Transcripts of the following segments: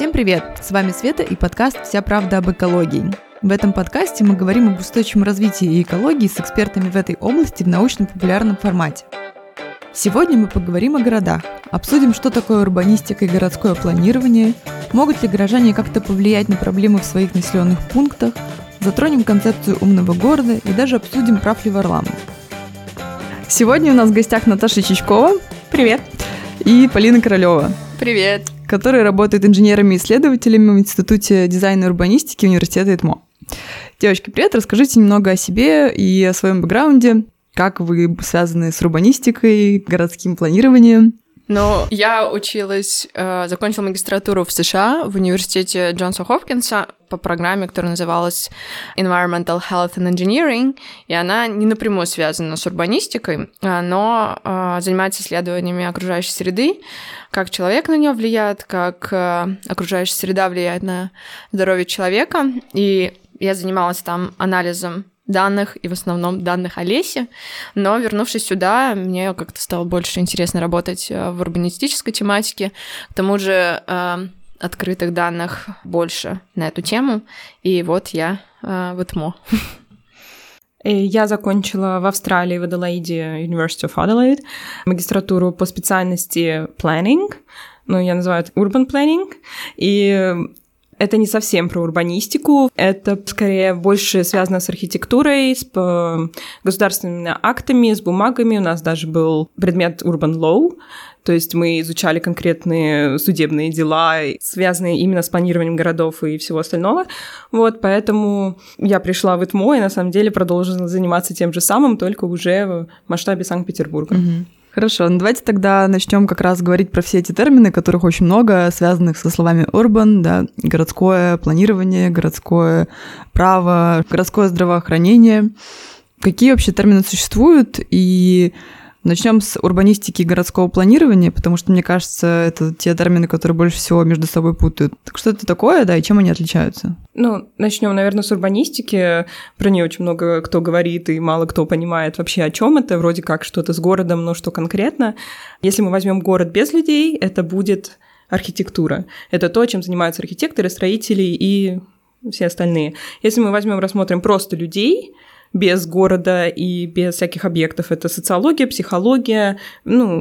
Всем привет! С вами Света и подкаст «Вся правда об экологии». В этом подкасте мы говорим об устойчивом развитии и экологии с экспертами в этой области в научно-популярном формате. Сегодня мы поговорим о городах, обсудим, что такое урбанистика и городское планирование, могут ли горожане как-то повлиять на проблемы в своих населенных пунктах, затронем концепцию умного города и даже обсудим, прав ли Варламов. Сегодня у нас в гостях Наташа Чичкова. Привет! И Полина Королева. Привет! Которые работают инженерами и исследователями в Институте дизайна и урбанистики Университета ИТМО. Девочки, привет! Расскажите немного о себе и о своем бэкграунде. Как вы связаны с урбанистикой, городским планированием? Ну, я училась, закончила магистратуру в США в университете Джонса Хопкинса по программе, которая называлась Environmental Health and Engineering, и она не напрямую связана с урбанистикой, но занимается исследованиями окружающей среды, как человек на нее влияет, как окружающая среда влияет на здоровье человека, и я занималась там анализом данных, и в основном данных о лесе, но, вернувшись сюда, мне как-то стало больше интересно работать в урбанистической тематике, к тому же открытых данных больше на эту тему, и вот я в ИТМО. Я закончила в Австралии, в Аделаиде, University of Adelaide, магистратуру по специальности planning, я называю это urban planning, и это не совсем про урбанистику, это скорее больше связано с архитектурой, с государственными актами, с бумагами. У нас даже был предмет urban law, то есть мы изучали конкретные судебные дела, связанные именно с планированием городов и всего остального. Вот, поэтому я пришла в ИТМО и на самом деле продолжила заниматься тем же самым, только уже в масштабе Санкт-Петербурга. Mm-hmm. Хорошо, давайте тогда начнем как раз говорить про все эти термины, которых очень много, связанных со словами urban, да, городское планирование, городское право, городское здравоохранение. Какие вообще термины существуют? И начнем с урбанистики и городского планирования, потому что, мне кажется, это те термины, которые больше всего между собой путают. Так что это такое, да, и чем они отличаются? Начнем, наверное, с урбанистики. Про нее очень много кто говорит, и мало кто понимает вообще, о чем это. Вроде как что-то с городом, но что конкретно. Если мы возьмем город без людей, это будет архитектура. Это то, чем занимаются архитекторы, строители и все остальные. Если мы рассмотрим просто людей без города и без всяких объектов. Это социология, психология,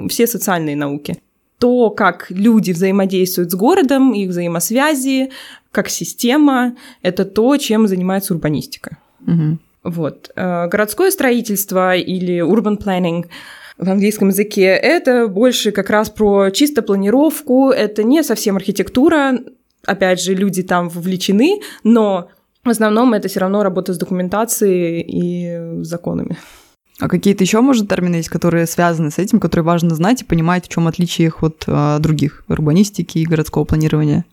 все социальные науки. То, как люди взаимодействуют с городом, их взаимосвязи, как система, это то, чем занимается урбанистика. Угу. Вот. Городское строительство или urban planning в английском языке – это больше как раз про чисто планировку, это не совсем архитектура, опять же, люди там вовлечены, но в основном это все равно работа с документацией и законами. А какие-то еще, может, термины есть, которые связаны с этим, которые важно знать и понимать, в чем отличие их от других урбанистики и городского планирования?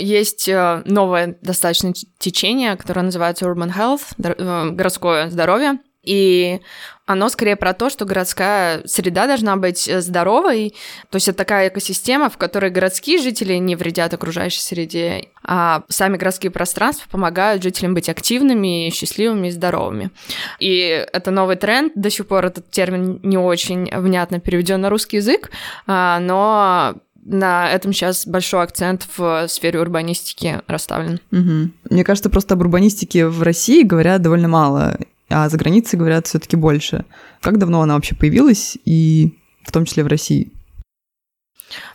Есть новое достаточно течение, которое называется Urban Health, городское здоровье. И оно скорее про то, что городская среда должна быть здоровой, то есть это такая экосистема, в которой городские жители не вредят окружающей среде, а сами городские пространства помогают жителям быть активными, счастливыми и здоровыми. И это новый тренд, до сих пор этот термин не очень внятно переведен на русский язык, но на этом сейчас большой акцент в сфере урбанистики расставлен. Угу. Мне кажется, просто об урбанистике в России говорят довольно мало, а за границей говорят все-таки больше. Как давно она вообще появилась, и в том числе в России?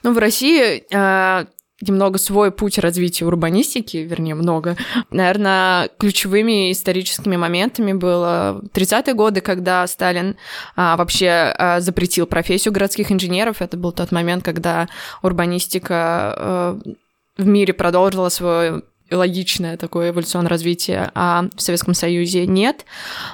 В России немного свой путь развития урбанистики, много. Наверное, ключевыми историческими моментами было 30-е годы, когда Сталин вообще запретил профессию городских инженеров. Это был тот момент, когда урбанистика в мире продолжила свой логичное такое эволюционное развитие, а в Советском Союзе нет.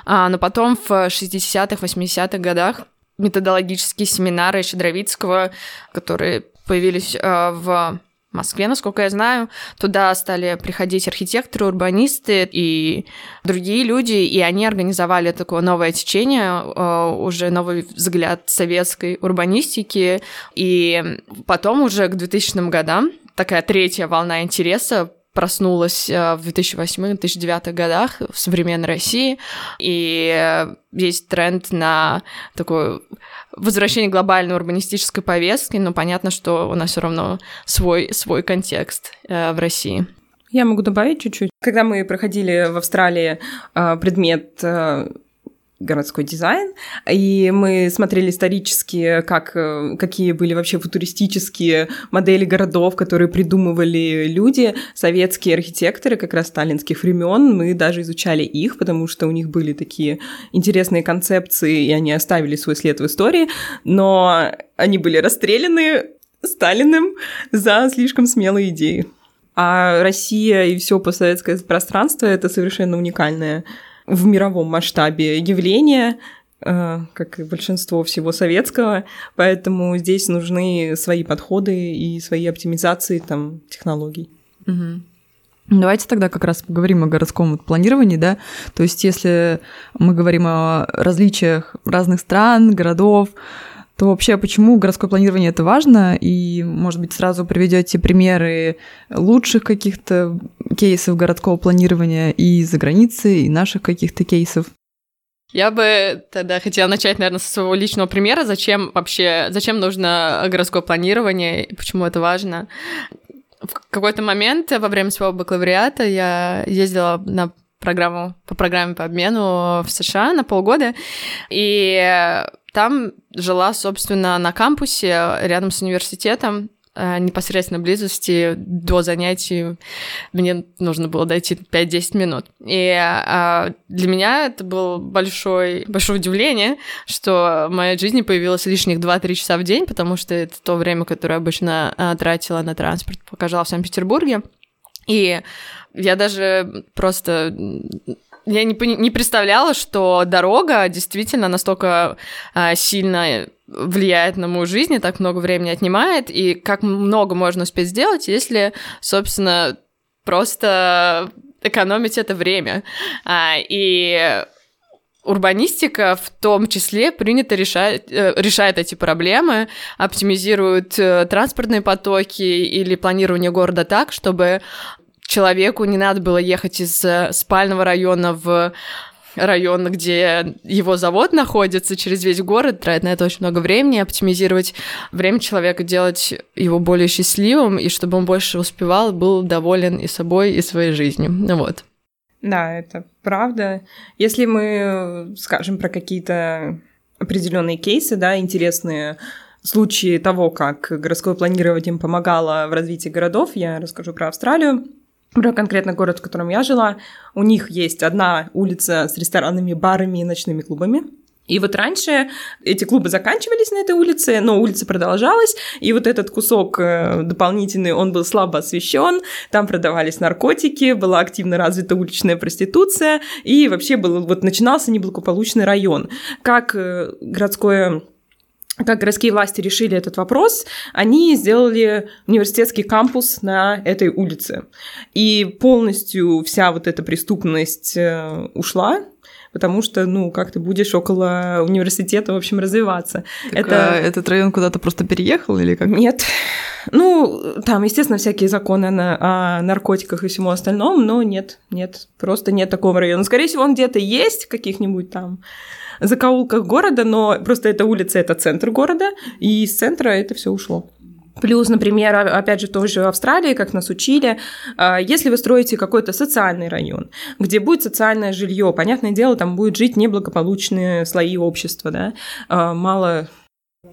Но потом в 60-х, 80-х годах методологические семинары Щедровицкого, которые появились в Москве, насколько я знаю, туда стали приходить архитекторы, урбанисты и другие люди, и они организовали такое новое течение, уже новый взгляд советской урбанистики. И потом уже к 2000 годам такая третья волна интереса проснулась в 2008-2009 годах в современной России, и есть тренд на такое возвращение глобальной урбанистической повестки, но понятно, что у нас все равно свой контекст в России. Я могу добавить чуть-чуть. Когда мы проходили в Австралии предмет городской дизайн, и мы смотрели исторически, какие были вообще футуристические модели городов, которые придумывали люди, советские архитекторы как раз сталинских времен. Мы даже изучали их, потому что у них были такие интересные концепции, и они оставили свой след в истории, но они были расстреляны Сталиным за слишком смелые идеи. А Россия и все постсоветское пространство — это совершенно уникальное в мировом масштабе явление, как и большинство всего советского, поэтому здесь нужны свои подходы и свои оптимизации там, технологий. Угу. Давайте тогда как раз поговорим о городском планировании, да, то есть если мы говорим о различиях разных стран, городов, то вообще почему городское планирование это важно, и, может быть, сразу приведете примеры лучших каких-то кейсов городского планирования и за границей, и наших каких-то кейсов? Я бы тогда хотела начать, наверное, со своего личного примера, зачем нужно городское планирование, и почему это важно. В какой-то момент во время своего бакалавриата я ездила на программу по программе по обмену в США на полгода, и там жила, собственно, на кампусе, рядом с университетом, непосредственно близости до занятий. Мне нужно было дойти 5-10 минут. И для меня это было большое удивление, что в моей жизни появилось лишних 2-3 часа в день, потому что это то время, которое я обычно тратила на транспорт, пока жила в Санкт-Петербурге. И я даже просто... Я не представляла, что дорога действительно настолько сильно влияет на мою жизнь, и так много времени отнимает, и как много можно успеть сделать, если, собственно, просто экономить это время. И урбанистика в том числе принято решает эти проблемы, оптимизирует транспортные потоки или планирование города так, чтобы... человеку не надо было ехать из спального района в район, где его завод находится, через весь город, тратить на это очень много времени, оптимизировать время человека, делать его более счастливым, и чтобы он больше успевал, был доволен и собой, и своей жизнью. Вот. Да, это правда. Если мы скажем про какие-то определенные кейсы, да, интересные случаи того, как городское планирование помогало в развитии городов, я расскажу про Австралию. Про конкретно город, в котором я жила, у них есть одна улица с ресторанами, барами и ночными клубами. И вот раньше эти клубы заканчивались на этой улице, но улица продолжалась, и вот этот кусок дополнительный, он был слабо освещен, там продавались наркотики, была активно развита уличная проституция, и вообще был, вот начинался неблагополучный район. Как городские власти решили этот вопрос, они сделали университетский кампус на этой улице. И полностью вся вот эта преступность ушла, потому что, как ты будешь около университета, в общем, развиваться. Этот район куда-то просто переехал или как? Нет. Там, естественно, всякие законы о наркотиках и всему остальном, но нет, просто нет такого района. Скорее всего, он где-то есть, в каких-нибудь там закоулках города, но просто эта улица – это центр города, и из центра это все ушло. Плюс, например, опять же, в той же Австралии, как нас учили, если вы строите какой-то социальный район, где будет социальное жилье, понятное дело, там будут жить неблагополучные слои общества, да,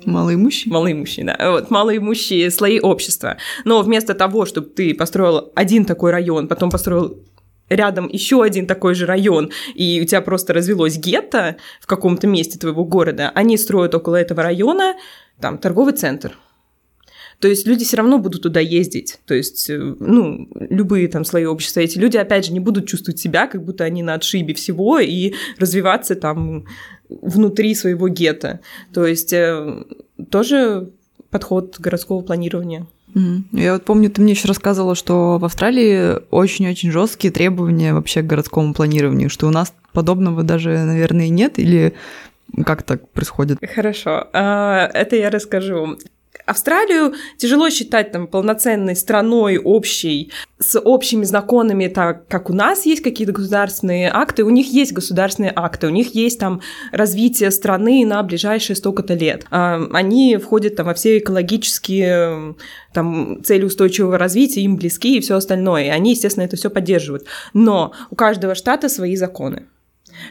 малоимущие, да. Вот, малоимущие слои общества. Но вместо того, чтобы ты построил один такой район, потом построил рядом еще один такой же район, и у тебя просто развелось гетто в каком-то месте твоего города, они строят около этого района там торговый центр. То есть люди все равно будут туда ездить. То есть, любые там слои общества, эти люди, опять же, не будут чувствовать себя, как будто они на отшибе всего, и развиваться там внутри своего гетто. То есть тоже подход городского планирования. Я вот помню, ты мне еще рассказывала, что в Австралии очень-очень жесткие требования вообще к городскому планированию, что у нас подобного даже, наверное, нет, или как так происходит? Хорошо, это я расскажу. Австралию тяжело считать там полноценной страной общей, с общими законами, так как у нас есть какие-то государственные акты, у них есть государственные акты, у них есть там развитие страны на ближайшие столько-то лет. Они входят там во все экологические там, цели устойчивого развития, им близки и все остальное. И они, естественно, это все поддерживают. Но у каждого штата свои законы.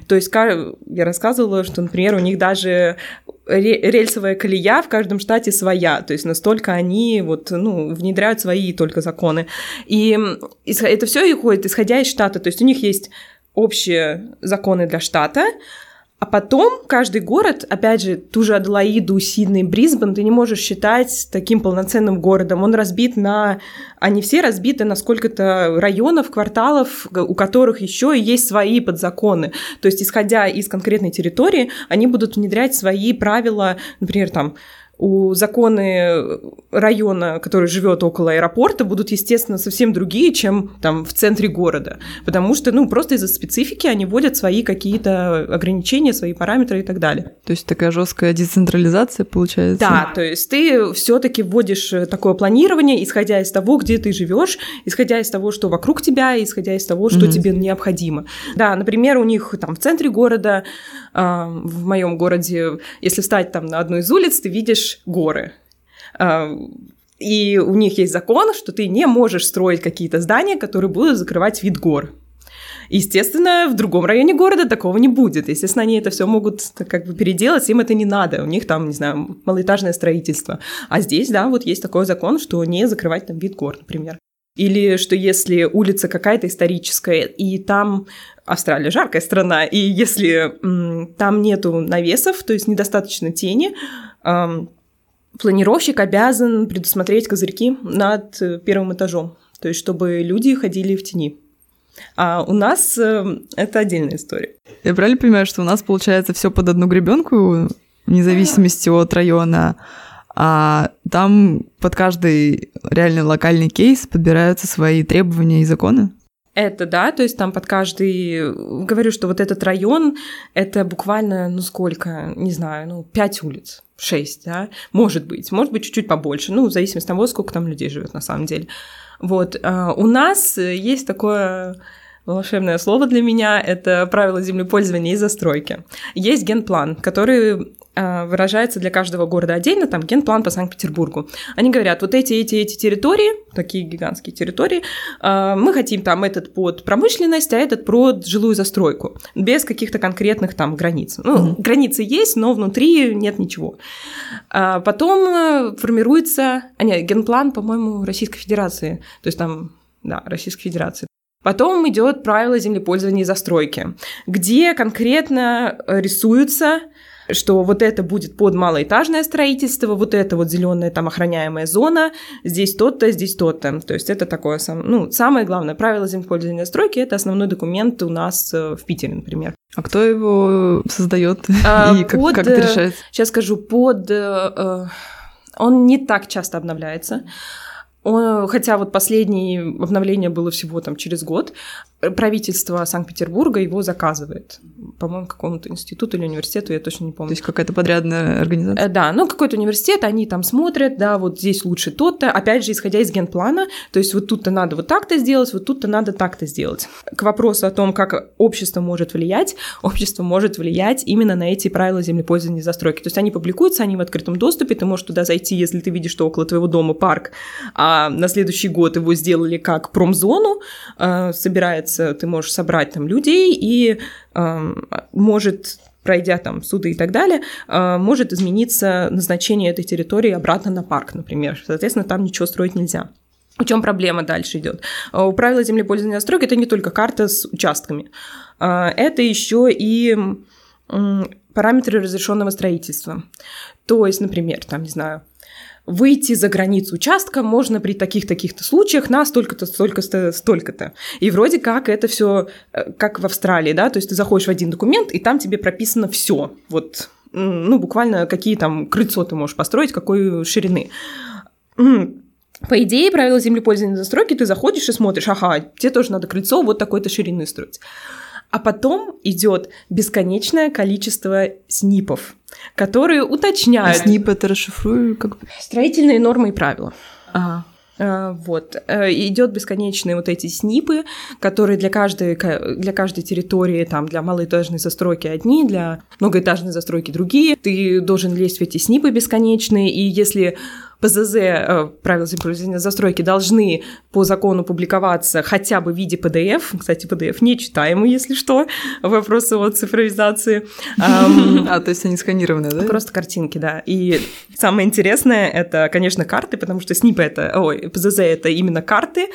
То есть я рассказывала, что, например, у них даже рельсовая колея в каждом штате своя, то есть настолько они вот, ну, внедряют свои только законы. И это все уходит исходя из штата, то есть у них есть общие законы для штата, а потом каждый город, опять же, ту же Аделаиду, Сидней, Брисбен, ты не можешь считать таким полноценным городом. Он разбит на... Они все разбиты на сколько-то районов, кварталов, у которых еще и есть свои подзаконы. То есть, исходя из конкретной территории, они будут внедрять свои правила, например, там... У законы района, который живет около аэропорта, будут, естественно, совсем другие, чем там в центре города. Потому что, ну, просто из-за специфики они вводят свои какие-то ограничения, свои параметры и так далее. То есть такая жесткая децентрализация получается? Да, то есть ты все-таки вводишь такое планирование, исходя из того, где ты живешь, исходя из того, что вокруг тебя, исходя из того, что тебе необходимо. Да, например, у них там в центре города, в моем городе, если встать там на одну из улиц, ты видишь горы. И у них есть закон, что ты не можешь строить какие-то здания, которые будут закрывать вид гор. Естественно, в другом районе города такого не будет. Естественно, они это все могут как бы переделать, им это не надо. У них там, не знаю, малоэтажное строительство. А здесь, да, вот есть такой закон, что не закрывать там вид гор, например. Или что если улица какая-то историческая, и там... Австралия жаркая страна, и если там нету навесов, то есть недостаточно тени, планировщик обязан предусмотреть козырьки над первым этажом, то есть чтобы люди ходили в тени. А у нас это отдельная история. Я правильно понимаю, что у нас получается все под одну гребенку, вне зависимости от района, а там под каждый реально локальный кейс подбираются свои требования и законы? Это, да, то есть там под каждый... Говорю, что вот этот район, это буквально, ну сколько, не знаю, ну 5 улиц, 6, да, может быть чуть-чуть побольше, ну в зависимости от того, сколько там людей живет на самом деле. Вот, у нас есть такое волшебное слово для меня, это правила землепользования и застройки. Есть генплан, который выражается для каждого города отдельно, там генплан по Санкт-Петербургу. Они говорят, вот эти территории... такие гигантские территории, мы хотим там этот под промышленность, а этот под жилую застройку, без каких-то конкретных там границ. Ну, границы есть, но внутри нет ничего. Потом формируется... генплан, по-моему, Российской Федерации. То есть там, да, Российской Федерации. Потом идет правила землепользования и застройки, где конкретно рисуются... что вот это будет под малоэтажное строительство, вот это вот зеленая там охраняемая зона, здесь то-то, здесь то-то. То есть это такое, ну, самое главное, правило землепользования и застройки, это основной документ у нас в Питере, например. А кто его создает и как это решается? Сейчас скажу, он не так часто обновляется. Хотя вот последнее обновление было всего там через год, правительство Санкт-Петербурга его заказывает, по-моему, какому-то институту или университету, я точно не помню. То есть какая-то подрядная организация? Да, ну какой-то университет, они там смотрят, да, вот здесь лучше то-то, опять же, исходя из генплана, то есть вот тут-то надо вот так-то сделать, вот тут-то надо так-то сделать. К вопросу о том, как общество может влиять именно на эти правила землепользования и застройки, то есть они публикуются, они в открытом доступе, ты можешь туда зайти, если ты видишь, что около твоего дома парк, а на следующий год его сделали как промзону, ты можешь собрать там людей и может, пройдя там суды и так далее, может измениться назначение этой территории обратно на парк, например. Соответственно, там ничего строить нельзя. В чем проблема дальше идет? У правила землепользования и застройки это не только карта с участками, это еще и параметры разрешенного строительства. То есть, например, там, не знаю, выйти за границу участка можно при таких-то случаях на столько-то, столько-то, столько-то. И вроде как это все как в Австралии, да, то есть ты заходишь в один документ, и там тебе прописано все. Вот, ну, буквально какие там крыльцо ты можешь построить, какой ширины. По идее, правила землепользования и застройки, ты заходишь и смотришь, ага, тебе тоже надо крыльцо вот такой-то ширины строить. А потом идет бесконечное количество СНИПов. которые уточняют... Сниппеты расшифрую как... Строительные нормы и правила. Ага. Вот. Идет бесконечные вот эти снипы, которые для каждой территории, там, для малоэтажной застройки одни, для многоэтажной застройки другие. Ты должен лезть в эти снипы бесконечные, и если по ЗЗ, правила централизованной застройки, должны по закону публиковаться хотя бы в виде PDF, кстати, PDF нечитаемый, если что, вопросы о цифровизации. То есть они сканированные, да? Просто картинки, да. И самое интересное, это, конечно, карты, потому что СНИПы это, по ЗЗ это именно карты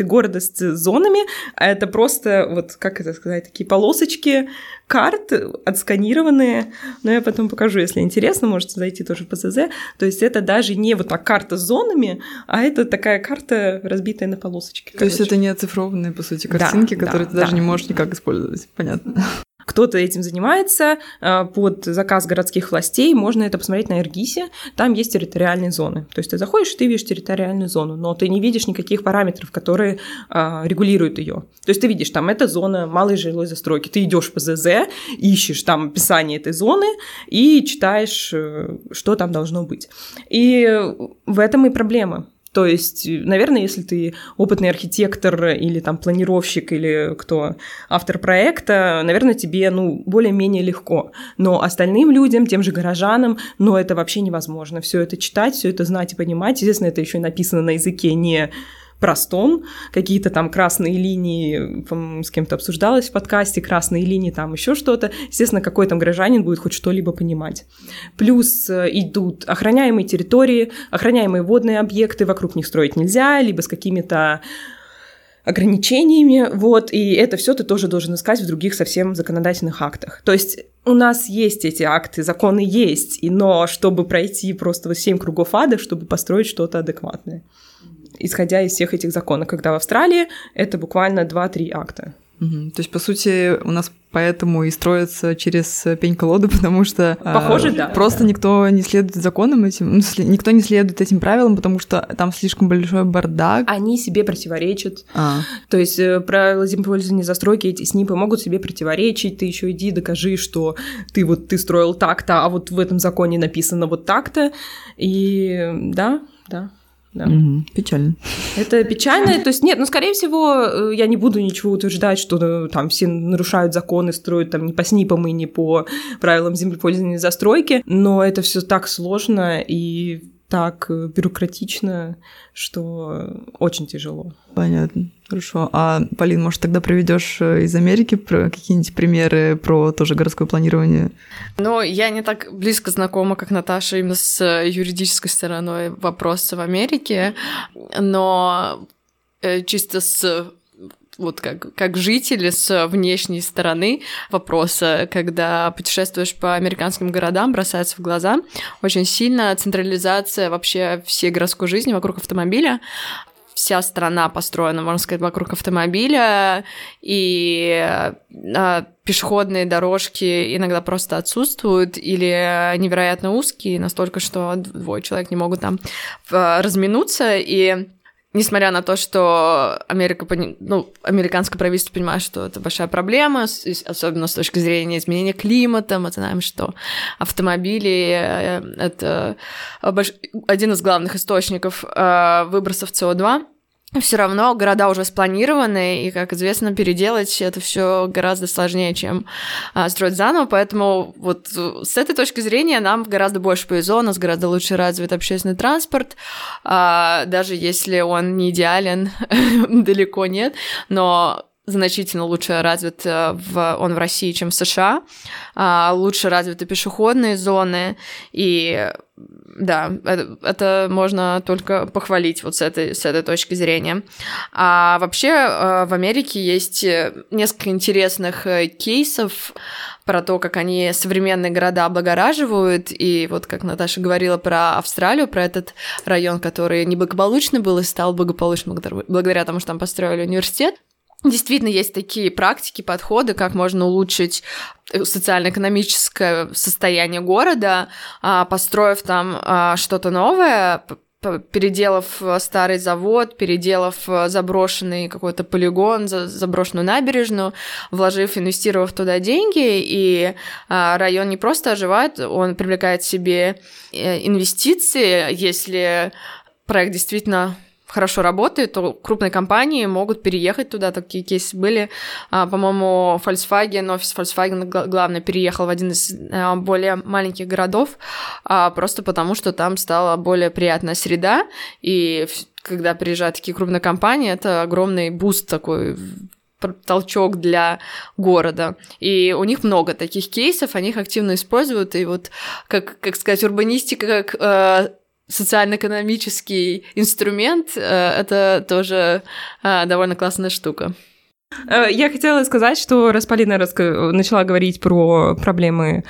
города с зонами, а это просто, вот, как это сказать, такие полосочки карт, отсканированные, но я потом покажу, если интересно, можете зайти тоже по ЗЗ, то есть это даже не вот так карта с зонами, а это такая карта, разбитая на полосочки. То есть это не оцифрованные, по сути, картинки, да, которые ты даже не можешь никак использовать, понятно. Кто-то этим занимается, под заказ городских властей, можно это посмотреть на Эргисе, там есть территориальные зоны. То есть ты заходишь, и ты видишь территориальную зону, но ты не видишь никаких параметров, которые регулируют ее. То есть ты видишь, там, это зона малой жилой застройки, ты идешь по ЗЗ, ищешь там описание этой зоны и читаешь, что там должно быть. И в этом и проблема. То есть, наверное, если ты опытный архитектор или там планировщик, или кто автор проекта, наверное, тебе, более-менее легко. Но остальным людям, тем же горожанам, это вообще невозможно. Все это читать, все это знать и понимать. Естественно, это еще и написано на языке не простом. Какие-то там красные линии, по-моему, с кем-то обсуждалось в подкасте, красные линии, там еще что-то. Естественно, какой там гражданин будет хоть что-либо понимать. Плюс идут охраняемые территории, охраняемые водные объекты, вокруг них строить нельзя, либо с какими-то ограничениями, и это все ты тоже должен искать в других совсем законодательных актах. То есть у нас есть эти акты, законы есть, но чтобы пройти просто 7 кругов ада, чтобы построить что-то адекватное, исходя из всех этих законов, когда в Австралии это буквально 2-3 акта. Угу. То есть, по сути, у нас поэтому и строится через пень-колоду, потому что похоже, да, просто никто не следует законам этим, никто не следует этим правилам, потому что там слишком большой бардак. Они себе противоречат. То есть правила землепользования, застройки, эти СНИПы могут себе противоречить. Ты еще иди докажи, что ты строил так-то, а вот в этом законе написано вот так-то. И да. Да. Угу. Печально. Это печально, то есть нет, скорее всего, я не буду ничего утверждать, что там все нарушают законы, строят там не по СНИПам и не по правилам землепользования и застройки, но это все так сложно и так бюрократично, что очень тяжело. Понятно. Хорошо. А, Полин, может, тогда приведешь из Америки какие-нибудь примеры про тоже городское планирование? Я не так близко знакома, как Наташа, именно с юридической стороной вопроса в Америке, но чисто с... как жители с внешней стороны вопроса, когда путешествуешь по американским городам, бросается в глаза очень сильно централизация вообще всей городской жизни вокруг автомобиля. Вся страна построена, можно сказать, вокруг автомобиля, и пешеходные дорожки иногда просто отсутствуют или невероятно узкие, настолько, что 2 человек не могут там разминуться, и несмотря на то, что американское правительство понимает, что это большая проблема, особенно с точки зрения изменения климата, мы знаем, что автомобили — это один из главных источников выбросов СО2, все равно города уже спланированы, и, как известно, переделать это все гораздо сложнее, чем строить заново, поэтому с этой точки зрения нам гораздо больше повезло, у нас гораздо лучше развит общественный транспорт, даже если он не идеален, далеко нет, но значительно лучше развит он в России, чем в США, лучше развиты пешеходные зоны, и да, это можно только похвалить с этой точки зрения. А вообще в Америке есть несколько интересных кейсов про то, как они современные города облагораживают, и как Наташа говорила про Австралию, про этот район, который неблагополучный был и стал благополучным благодаря тому, что там построили университет. Действительно, есть такие практики, подходы, как можно улучшить социально-экономическое состояние города, построив там что-то новое, переделав старый завод, переделав заброшенный какой-то полигон, заброшенную набережную, вложив, инвестировав туда деньги, и район не просто оживает, он привлекает к себе инвестиции. Если проект действительно хорошо работает, то крупные компании могут переехать туда. Такие кейсы были. По-моему, Volkswagen, офис Volkswagen главный переехал в один из более маленьких городов, просто потому, что там стала более приятная среда. И когда приезжают такие крупные компании, это огромный буст такой, толчок для города. И у них много таких кейсов, они их активно используют. И вот, как сказать, урбанистика, как социально-экономический инструмент, это тоже довольно классная штука. Я хотела сказать, что раз Полина начала говорить про проблемы,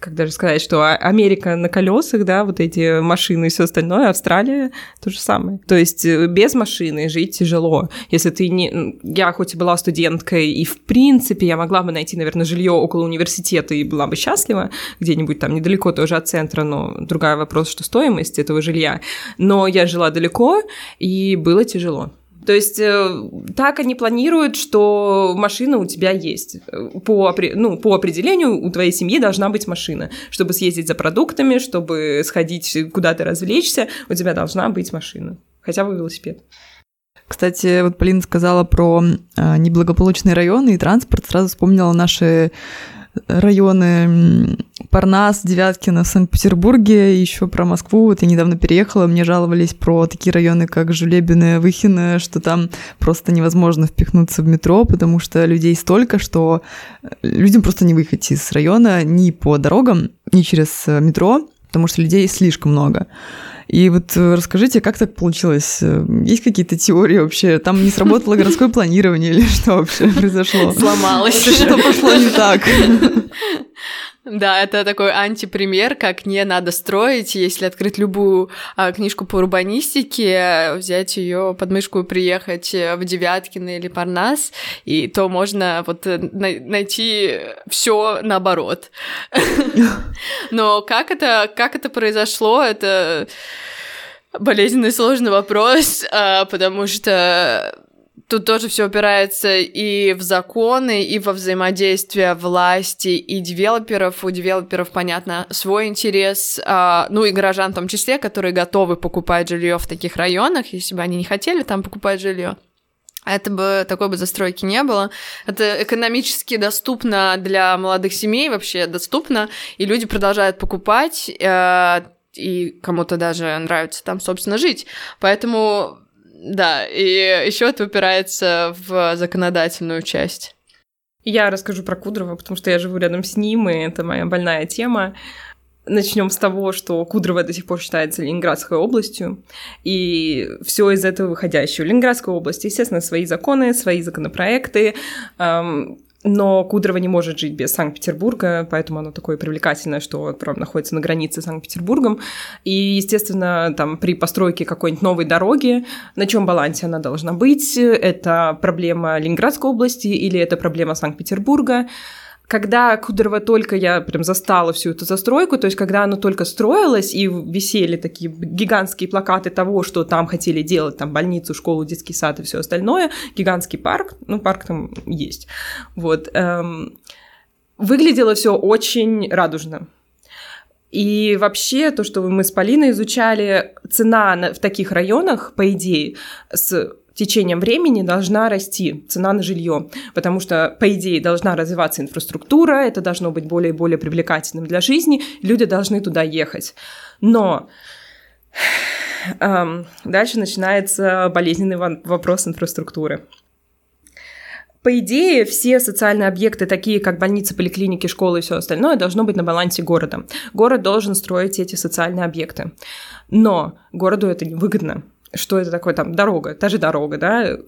как даже сказать, что Америка на колесах, да, вот эти машины и все остальное, Австралия то же самое. То есть без машины жить тяжело. Если ты не... Я хоть и была студенткой, и в принципе я могла бы найти, наверное, жилье около университета и была бы счастлива, где-нибудь там недалеко тоже от центра, но другой вопрос, что стоимость этого жилья. Но я жила далеко, и было тяжело. То есть так они планируют, что машина у тебя есть. По определению у твоей семьи должна быть машина. Чтобы съездить за продуктами, чтобы сходить куда-то развлечься, у тебя должна быть машина. Хотя бы велосипед. Кстати, вот Полина сказала про неблагополучные районы и транспорт. Сразу вспомнила наши районы Парнас, Девяткино в Санкт-Петербурге, еще про Москву. Вот я недавно переехала, мне жаловались про такие районы, как Жулебино, Выхино, что там просто невозможно впихнуться в метро, потому что людей столько, что людям просто не выехать из района ни по дорогам, ни через метро, потому что людей слишком много. И вот расскажите, как так получилось? Есть какие-то теории вообще? Там не сработало городское планирование или что вообще произошло? Сломалось. Что пошло не так? Да, это такой антипример, как не надо строить. Если открыть любую книжку по урбанистике, взять ее под мышку и приехать в Девяткино или Парнас, и то можно вот найти все наоборот. Но как это произошло, это болезненный сложный вопрос, потому что тут тоже все опирается и в законы, и во взаимодействие власти и девелоперов. У девелоперов, понятно, свой интерес, ну и горожан в том числе, которые готовы покупать жилье в таких районах, если бы они не хотели там покупать жилье. Такой бы застройки не было. Это экономически доступно для молодых семей, вообще доступно, и люди продолжают покупать, и кому-то даже нравится там, собственно, жить. Поэтому... Да, и еще это упирается в законодательную часть. Я расскажу про Кудрово, потому что я живу рядом с ним, и это моя больная тема. Начнем с того, что Кудрово до сих пор считается Ленинградской областью, и все из этого выходящее. Ленинградская область, естественно, свои законы, свои законопроекты, но Кудрово не может жить без Санкт-Петербурга, поэтому оно такое привлекательное, что прям находится на границе с Санкт-Петербургом. И, естественно, там при постройке какой-нибудь новой дороги, на чем балансе она должна быть? Это проблема Ленинградской области или это проблема Санкт-Петербурга? Когда Кудрово только, я прям застала всю эту застройку, то есть когда оно только строилось, и висели такие гигантские плакаты того, что там хотели делать, там больницу, школу, детский сад и все остальное, гигантский парк, ну парк там есть, вот, выглядело все очень радужно. И вообще, то, что мы с Полиной изучали, цена в таких районах, по идее, с течением времени должна расти цена на жилье, потому что, по идее, должна развиваться инфраструктура, это должно быть более и более привлекательным для жизни, люди должны туда ехать. Но дальше начинается болезненный вопрос инфраструктуры. По идее, все социальные объекты, такие как больницы, поликлиники, школы и все остальное, должно быть на балансе города. Город должен строить эти социальные объекты, но городу это невыгодно. Что это такое, там, дорога, та же дорога, да,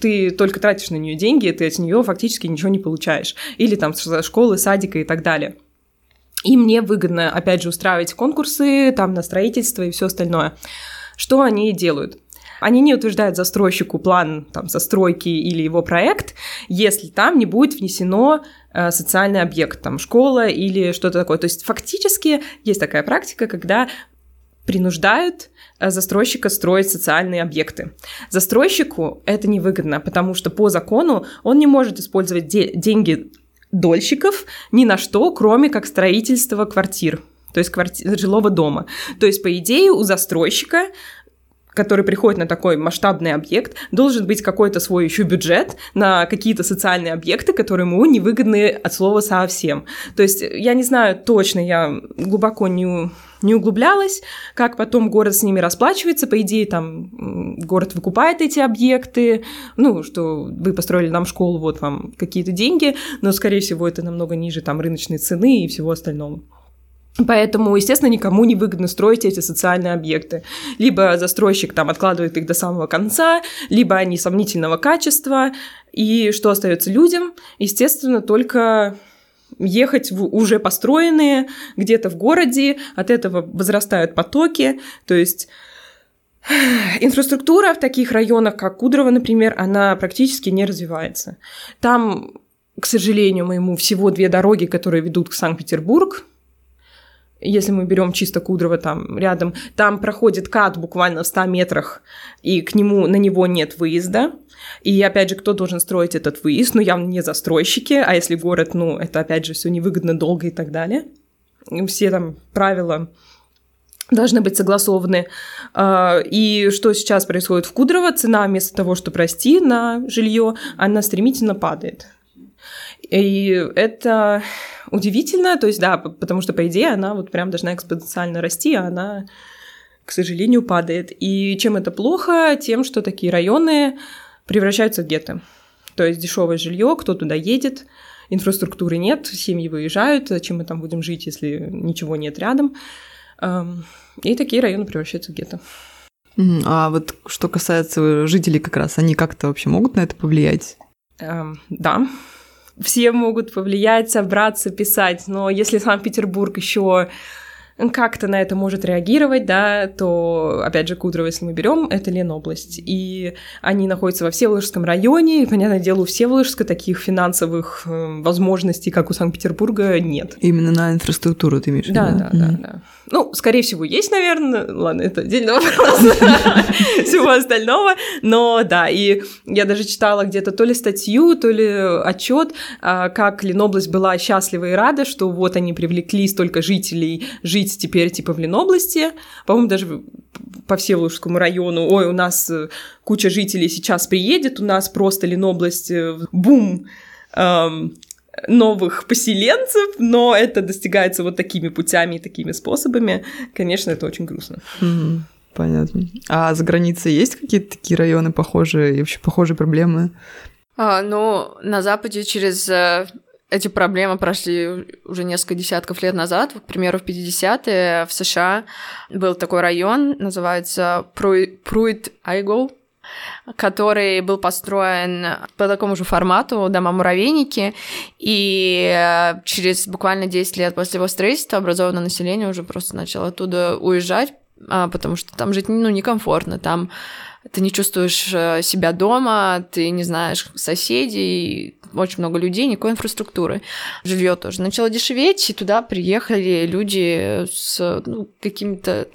ты только тратишь на нее деньги, ты от нее фактически ничего не получаешь, или там школы, садика и так далее. И мне выгодно, опять же, устраивать конкурсы, там, на строительство и все остальное. Что они делают? Они не утверждают застройщику план, там, застройки или его проект, если там не будет внесено социальный объект, там, школа или что-то такое. То есть, фактически, есть такая практика, когда принуждают застройщика строить социальные объекты. Застройщику это невыгодно, потому что по закону он не может использовать деньги дольщиков ни на что, кроме как строительства квартир, то есть жилого дома. То есть, по идее, у застройщика, который приходит на такой масштабный объект, должен быть какой-то свой еще бюджет на какие-то социальные объекты, которые ему невыгодны от слова совсем. То есть, я не знаю точно, я глубоко не углублялась, как потом город с ними расплачивается. По идее, там город выкупает эти объекты, ну, что вы построили нам школу, вот вам какие-то деньги, но, скорее всего, это намного ниже там рыночной цены и всего остального. Поэтому, естественно, никому не выгодно строить эти социальные объекты. Либо застройщик там откладывает их до самого конца, либо они сомнительного качества. И что остается людям? Естественно, только ехать в уже построенные где-то в городе. От этого возрастают потоки. То есть инфраструктура в таких районах, как Кудрово, например, она практически не развивается. Там, к сожалению моему, всего 2 дороги, которые ведут к Санкт-Петербургу. Если мы берем чисто Кудрово, там рядом, там проходит КАТ буквально в 100 метрах, и на него нет выезда. И, опять же, кто должен строить этот выезд? Ну, явно не застройщики, а если город, ну, это, опять же, все невыгодно, долго и так далее. Все там правила должны быть согласованы. И что сейчас происходит в Кудрово? Цена вместо того, чтобы расти на жилье, она стремительно падает. И это удивительно, то есть, да, потому что, по идее, она вот прям должна экспоненциально расти, а она, к сожалению, падает. И чем это плохо? Тем, что такие районы превращаются в гетто. То есть дешевое жилье, кто туда едет, инфраструктуры нет, семьи выезжают, зачем мы там будем жить, если ничего нет рядом. И такие районы превращаются в гетто. А вот что касается жителей как раз, они как-то вообще могут на это повлиять? Да. Все могут повлиять, собраться, писать, но если Санкт-Петербург еще как-то на это может реагировать, да, то, опять же, Кудрово, если мы берем, это Ленобласть, и они находятся во Всеволожском районе, и, понятное дело, у Всеволожска таких финансовых возможностей, как у Санкт-Петербурга, нет. Именно на инфраструктуру ты имеешь в виду? Да. Ну, скорее всего, есть, наверное, ладно, это отдельный вопрос всего остального, но да, и я даже читала где-то то ли статью, то ли отчет, как Ленобласть была счастлива и рада, что вот они привлекли столько жителей теперь типа в Ленобласти, по-моему, даже по Всеволожскому району, ой, у нас куча жителей сейчас приедет, у нас просто Ленобласть, бум новых поселенцев, но это достигается вот такими путями и такими способами. Конечно, это очень грустно. Понятно. А за границей есть какие-то такие районы похожие и вообще похожие проблемы? Ну, на Западе через... Эти проблемы прошли уже несколько десятков лет назад. К примеру, в 50-е в США был такой район, называется Пруит-Айгол, который был построен по такому же формату, дома-муравейники, и через буквально 10 лет после его строительства образованное население уже просто начало оттуда уезжать, потому что там жить, ну, некомфортно, там ты не чувствуешь себя дома, ты не знаешь соседей, очень много людей, никакой инфраструктуры. Жилье тоже начало дешеветь, и туда приехали люди с какими-то,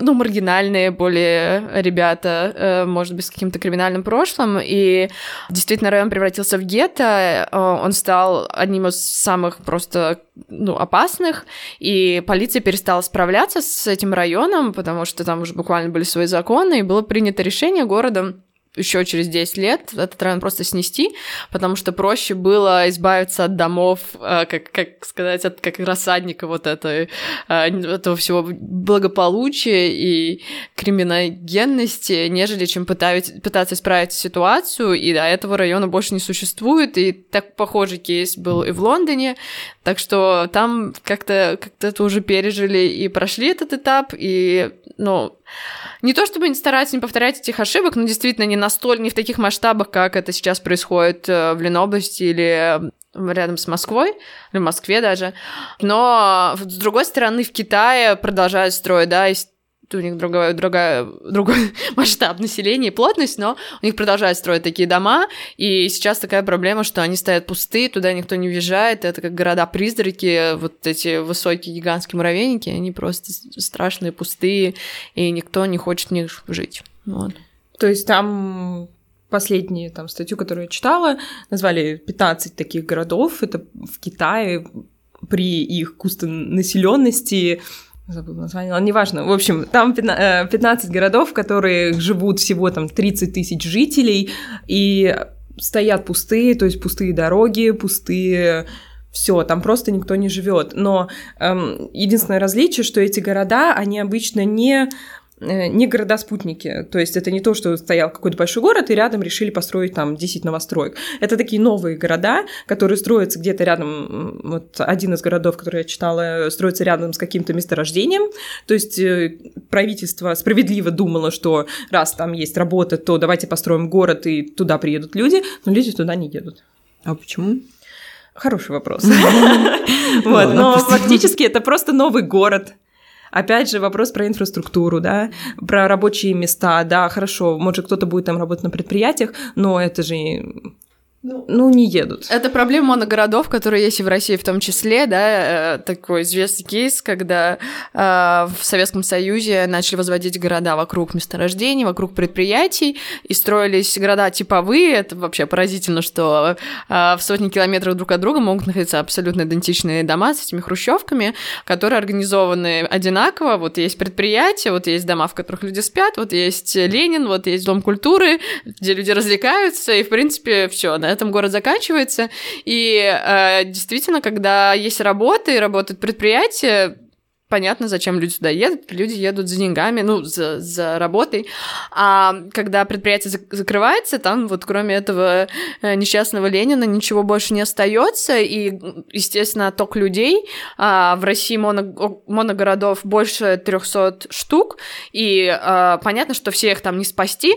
маргинальные более ребята, может быть, с каким-то криминальным прошлым, и действительно район превратился в гетто, он стал одним из самых просто опасных, и полиция перестала справляться с этим районом, потому что там уже буквально были свои законы, и было принято решение городом еще через 10 лет этот район просто снести, потому что проще было избавиться от домов, как рассадника вот этого всего благополучия и криминогенности, нежели чем пытаться исправить ситуацию, и до этого района больше не существует, и так похожий кейс был и в Лондоне, так что там как-то это уже пережили и прошли этот этап, и, не то чтобы стараться не повторять этих ошибок, но действительно не в таких масштабах, как это сейчас происходит в Ленобласти или рядом с Москвой, или в Москве даже. Но, с другой стороны, в Китае продолжают строить, да, у них другой масштаб населения и плотность, но у них продолжают строить такие дома, и сейчас такая проблема, что они стоят пустые, туда никто не въезжает, это как города-призраки, вот эти высокие гигантские муравейники, они просто страшные, пустые, и никто не хочет в них жить. Вот. То есть там... Последнюю там статью, которую я читала, назвали 15 таких городов. Это в Китае при их густонаселенности. Забыла название, но неважно. В общем, там 15 городов, в которых живут всего там 30 тысяч жителей, и стоят пустые, то есть пустые дороги, пустые... Все, там просто никто не живет. Но единственное различие, что эти города, они обычно не города-спутники, то есть это не то, что стоял какой-то большой город, и рядом решили построить там 10 новостроек. Это такие новые города, которые строятся где-то рядом, вот один из городов, который я читала, строится рядом с каким-то месторождением, то есть правительство справедливо думало, что раз там есть работа, то давайте построим город, и туда приедут люди, но люди туда не едут. А почему? Хороший вопрос. Но фактически это просто новый город. Опять же, вопрос про инфраструктуру, да, про рабочие места, да, хорошо, может, кто-то будет там работать на предприятиях, но это же, не едут. Это проблема моногородов, которые есть и в России в том числе, да, такой известный кейс, когда в Советском Союзе начали возводить города вокруг месторождений, вокруг предприятий, и строились города типовые, это вообще поразительно, что в сотни километров друг от друга могут находиться абсолютно идентичные дома с этими хрущевками, которые организованы одинаково, вот есть предприятия, вот есть дома, в которых люди спят, вот есть Ленин, вот есть Дом культуры, где люди развлекаются, и, в принципе, все, да, этом город заканчивается, и действительно, когда есть работа и работают предприятия, понятно, зачем люди сюда едут, люди едут за деньгами, за работой, а когда предприятие закрывается, там вот кроме этого несчастного Ленина ничего больше не остается, и, естественно, отток людей, в России моногородов больше 300 штук, и понятно, что всех там не спасти,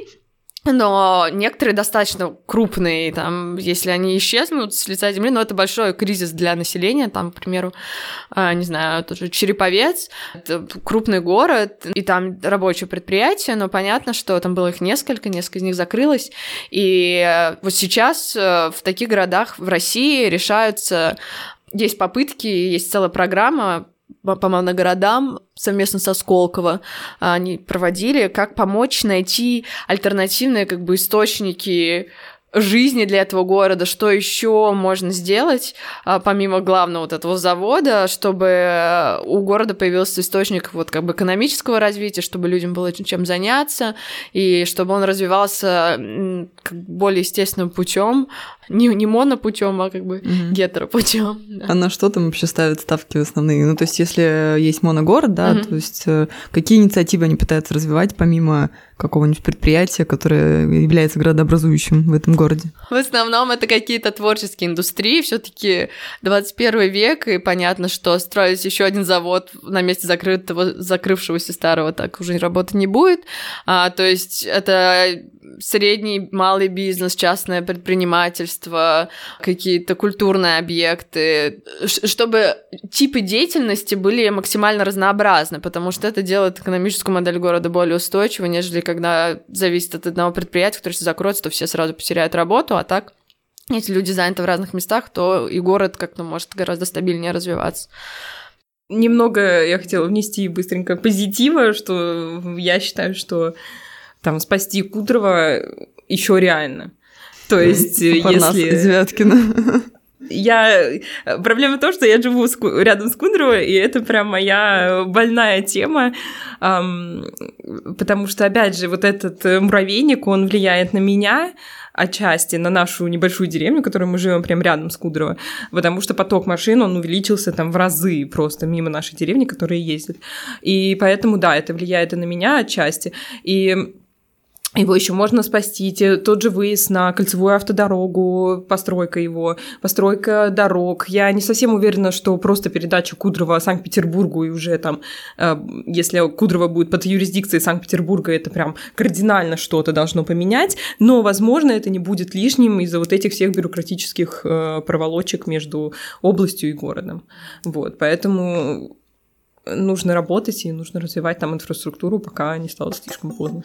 но некоторые достаточно крупные, там, если они исчезнут с лица земли, но это большой кризис для населения, там, к примеру, не знаю, тот же Череповец, это крупный город, и там рабочее предприятие, но понятно, что там было их несколько из них закрылось, и вот сейчас в таких городах в России решаются, есть попытки, есть целая программа, по моногородам совместно со Сколково они проводили, как помочь найти альтернативные как бы источники жизни для этого города, что еще можно сделать, помимо главного вот этого завода, чтобы у города появился источник вот как бы экономического развития, чтобы людям было чем заняться, и чтобы он развивался более естественным путем, не монопутем, а как бы гетеропутем. Да. А на что там вообще ставят ставки основные? Ну, то есть, если есть моногород, да, то есть какие инициативы они пытаются развивать, помимо какого-нибудь предприятия, которое является градообразующим в этом городе? В основном это какие-то творческие индустрии, все-таки 21 век, и понятно, что строить еще один завод на месте закрывшегося старого так уже работы не будет, то есть это средний, малый бизнес, частное предпринимательство, какие-то культурные объекты, чтобы типы деятельности были максимально разнообразны, потому что это делает экономическую модель города более устойчивой, нежели когда зависит от одного предприятия, которое если закроется, то все сразу потеряют работу, а так, если люди заняты в разных местах, то и город как-то может гораздо стабильнее развиваться. Немного я хотела внести быстренько позитива, что я считаю, что там спасти Кудрово еще реально. То есть, Парнас, если... Девяткино. Проблема в том, что я живу рядом с Кудрово, и это прям моя больная тема, потому что, опять же, вот этот муравейник, он влияет на меня отчасти, на нашу небольшую деревню, в которой мы живем прям рядом с Кудрово, потому что поток машин, он увеличился там в разы просто мимо нашей деревни, которые ездят. И поэтому, да, это влияет и на меня отчасти, и... Его еще можно спасти, тот же выезд на кольцевую автодорогу, постройка дорог. Я не совсем уверена, что просто передача Кудрово Санкт-Петербургу, и уже там, если Кудрово будет под юрисдикцией Санкт-Петербурга, это прям кардинально что-то должно поменять, но, возможно, это не будет лишним из-за вот этих всех бюрократических проволочек между областью и городом. Вот, поэтому... нужно работать и нужно развивать там инфраструктуру, пока не стало слишком поздно.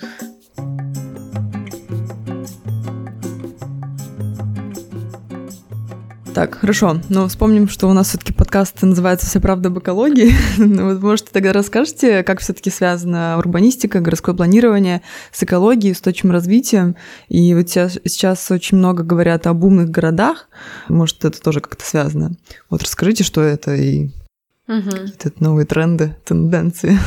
Так, хорошо. Но вспомним, что у нас все-таки подкаст называется «Вся правда об экологии». Вот, может, тогда расскажете, как все-таки связана урбанистика, городское планирование с экологией, с устойчивым развитием. И вот сейчас очень много говорят об умных городах. Может, это тоже как-то связано. Вот расскажите, что это и какие-то новые тренды, тенденции.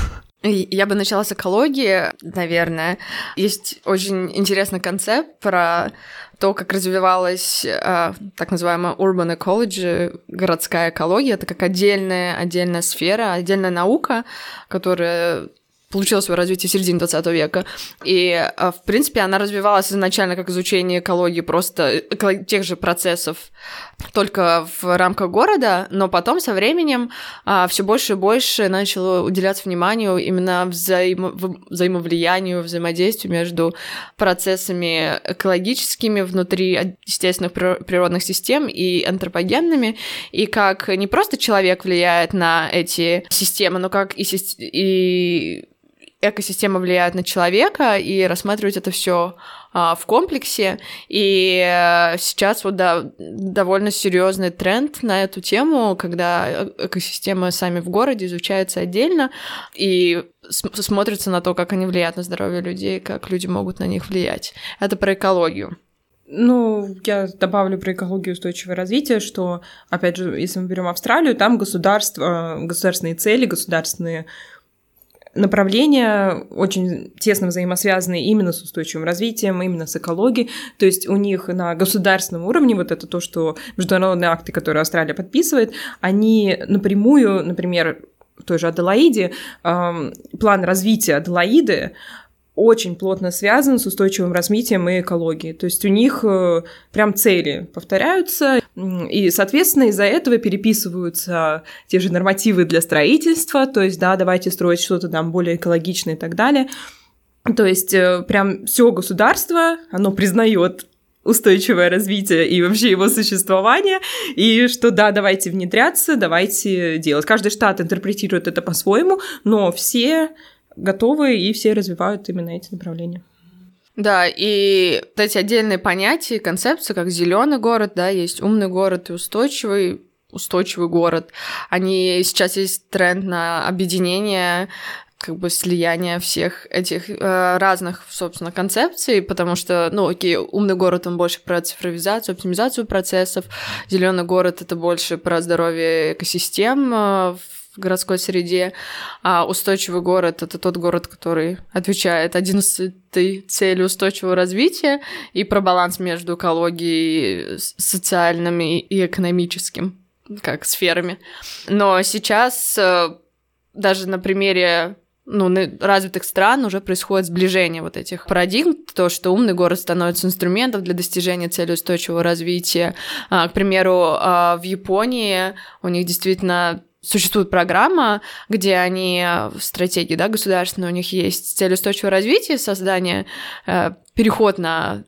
Я бы начала с экологии, наверное. Есть очень интересный концепт про то, как развивалась так называемая urban ecology, городская экология. Это как отдельная сфера, отдельная наука, которая получила свое развитие в середине 20 века. И, в принципе, она развивалась изначально как изучение экологии, просто тех же процессов, только в рамках города, но потом со временем все больше и больше начало уделяться вниманию именно взаимовлиянию, взаимодействию между процессами экологическими внутри естественных природных систем и антропогенными, и как не просто человек влияет на эти системы, но как и экосистема влияет на человека, и рассматривать это все в комплексе. И сейчас вот да, довольно серьезный тренд на эту тему, когда экосистемы сами в городе изучаются отдельно и смотрится на то, как они влияют на здоровье людей, как люди могут на них влиять. Это про экологию. Ну, я добавлю про экологию и устойчивое развитие, что, опять же, если мы берем Австралию, там государственные цели, государственные направления очень тесно взаимосвязаны именно с устойчивым развитием, именно с экологией. То есть у них на государственном уровне, вот это то, что международные акты, которые Австралия подписывает, они напрямую, например, в той же Аделаиде, план развития Аделаиды очень плотно связан с устойчивым развитием и экологией. То есть у них прям цели повторяются, и, соответственно, из-за этого переписываются те же нормативы для строительства, то есть, да, давайте строить что-то там более экологичное и так далее. То есть прям все государство, оно признает устойчивое развитие и вообще его существование, и что да, давайте внедряться, давайте делать. Каждый штат интерпретирует это по-своему, но все готовы, и все развивают именно эти направления. Да, и вот эти отдельные понятия, концепции, как зеленый город, да, есть умный город и устойчивый город. Они сейчас есть тренд на объединение, как бы слияние всех этих разных, собственно, концепций, потому что, ну, окей, умный город, он больше про цифровизацию, оптимизацию процессов, зеленый город — это больше про здоровье экосистем в городской среде, а устойчивый город — это тот город, который отвечает 11-й цели устойчивого развития и про баланс между экологией, социальным и экономическим, как сферами. Но сейчас даже на примере развитых стран уже происходит сближение вот этих парадигм, то, что умный город становится инструментом для достижения цели устойчивого развития. К примеру, в Японии у них действительно существует программа, где они в стратегии, да, государственной, у них есть цель устойчивого развития, создание, переход на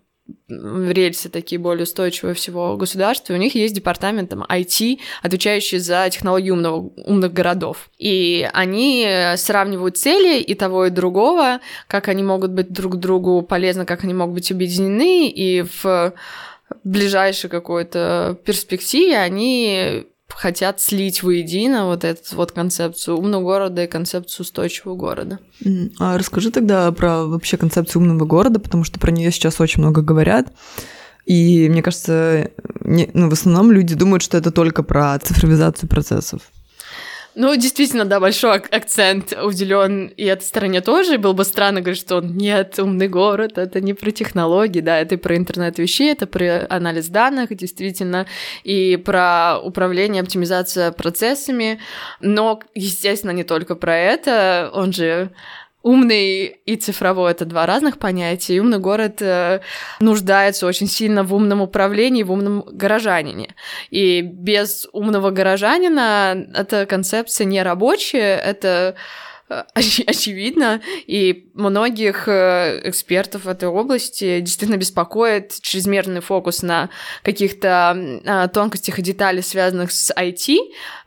рельсы такие более устойчивые всего государства, и у них есть департамент там, IT, отвечающий за технологии умных городов. И они сравнивают цели и того, и другого, как они могут быть друг другу полезны, как они могут быть объединены, и в ближайшей какой-то перспективе они хотят слить воедино вот эту вот концепцию умного города и концепцию устойчивого города. А расскажи тогда про вообще концепцию умного города, потому что про нее сейчас очень много говорят. И мне кажется, в основном люди думают, что это только про цифровизацию процессов. Ну, действительно, да, большой акцент уделен и этой стороне тоже. Было бы странно говорить, что нет, умный город, это не про технологии, да, это и про интернет вещей, это про анализ данных, действительно, и про управление, оптимизация процессами. Но, естественно, не только про это, он же умный и цифровой — это два разных понятия, и умный город нуждается очень сильно в умном управлении, в умном горожанине. И без умного горожанина эта концепция не рабочая, это очевидно, и многих экспертов этой области действительно беспокоит чрезмерный фокус на каких-то тонкостях и деталях, связанных с IT,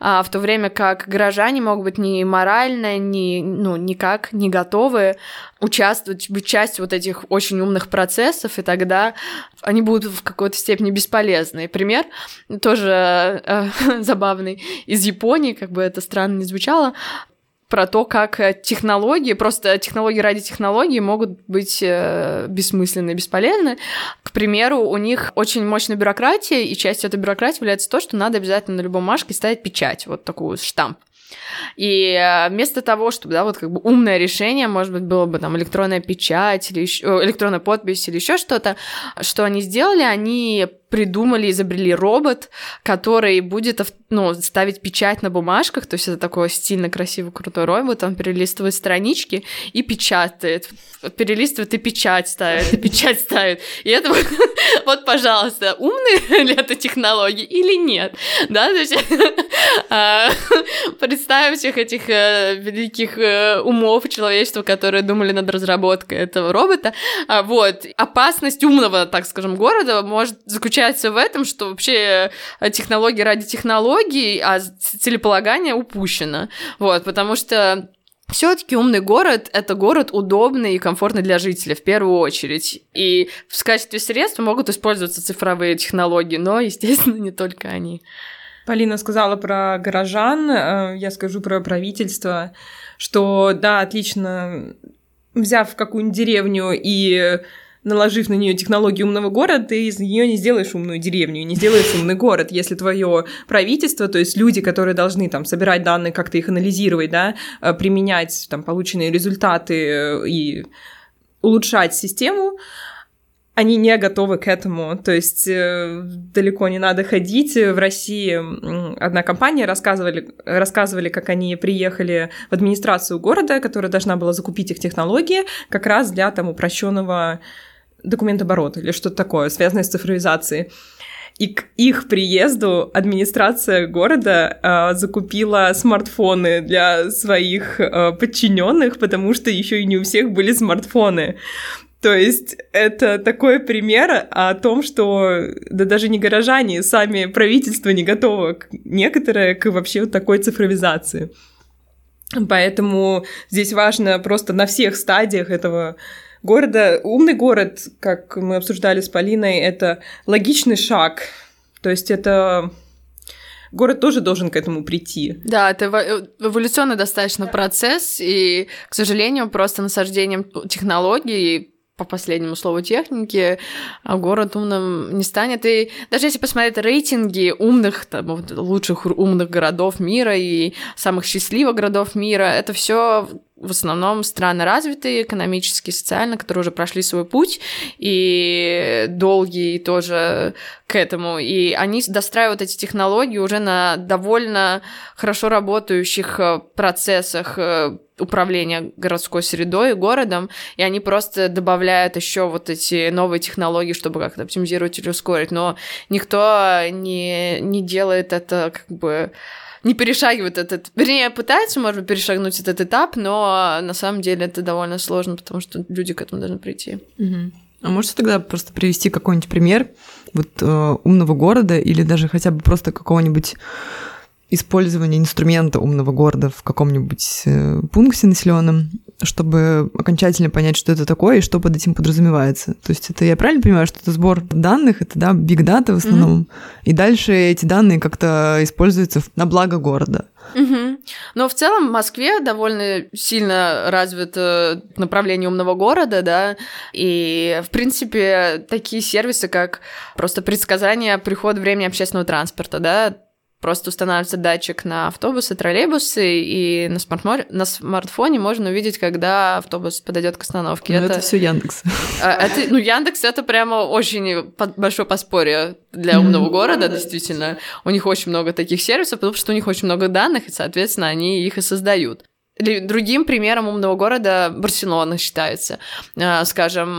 в то время как горожане могут быть ни морально, никак не готовы участвовать, быть частью вот этих очень умных процессов, и тогда они будут в какой-то степени бесполезны. Пример тоже забавный из Японии, как бы это странно не звучало, про то, как технологии, просто технологии ради технологий могут быть бессмысленны, бесполезны. К примеру, у них очень мощная бюрократия, и частью этой бюрократии является то, что надо обязательно на любой бумажке ставить печать, вот такую штамп. И вместо того, чтобы, да, вот как бы умное решение, может быть, было бы там электронная печать или электронная подпись или еще что-то, что они сделали, они придумали, изобрели робот, который будет, ставить печать на бумажках, то есть это такой стильно красивый крутой робот, он перелистывает странички и печатает, перелистывает и печать ставит, и это вот, пожалуйста, умные ли это технологии или нет, да, то есть представим всех этих великих умов человечества, которые думали над разработкой этого робота, вот, опасность умного, так скажем, города может заключаться в этом, что вообще технологии ради технологий, а целеполагание упущено, вот, потому что все-таки умный город – это город удобный и комфортный для жителя, в первую очередь, и в качестве средств могут использоваться цифровые технологии, но, естественно, не только они. Полина сказала про горожан, я скажу про правительство, что, да, отлично, взяв какую-нибудь деревню и наложив на нее технологию умного города, ты из нее не сделаешь умную деревню, не сделаешь умный город. Если твое правительство, то есть люди, которые должны там собирать данные, как-то их анализировать, да, применять там полученные результаты и улучшать систему, они не готовы к этому. То есть далеко не надо ходить. В России одна компания рассказывали, как они приехали в администрацию города, которая должна была закупить их технологии как раз для там упрощенного документооборота или что-то такое, связанное с цифровизацией. И к их приезду администрация города закупила смартфоны для своих подчиненных, потому что еще и не у всех были смартфоны. То есть это такой пример о том, что да даже не горожане, сами правительство не готово некоторое к вообще вот такой цифровизации. Поэтому здесь важно просто на всех стадиях этого города. Умный город, как мы обсуждали с Полиной, это логичный шаг. То есть это... Город тоже должен к этому прийти. Да, это эволюционный достаточно процесс, и, к сожалению, просто насаждением технологий, по последнему слову техники, город умным не станет. И даже если посмотреть рейтинги умных, там, лучших умных городов мира и самых счастливых городов мира, это все в основном страны развитые, экономически, социально, которые уже прошли свой путь, и долгий тоже к этому. И они достраивают эти технологии уже на довольно хорошо работающих процессах управления городской средой и городом, и они просто добавляют еще вот эти новые технологии, чтобы как-то оптимизировать или ускорить, но никто не делает это как бы... не перешагивает этот... Вернее, пытается, может быть, перешагнуть этот этап, но на самом деле это довольно сложно, потому что люди к этому должны прийти. Угу. А можете тогда просто привести какой-нибудь пример умного города или даже хотя бы просто какого-нибудь использования инструмента умного города в каком-нибудь пункте населенном, чтобы окончательно понять, что это такое и что под этим подразумевается. То есть это я правильно понимаю, что это сбор данных, это, да, big data в основном, и дальше эти данные как-то используются на благо города. Угу. Но в целом в Москве довольно сильно развито направление умного города, да, и в принципе такие сервисы, как просто предсказание прихода времени общественного транспорта, да, просто устанавливается датчик на автобусы, троллейбусы, и на смартфоне можно увидеть, когда автобус подойдет к остановке. Но это все Яндекс. Яндекс — это прямо очень большое подспорье для умного города, действительно. У них очень много таких сервисов, потому что у них очень много данных, и, соответственно, они их и создают. Другим примером умного города Барселона считается, скажем,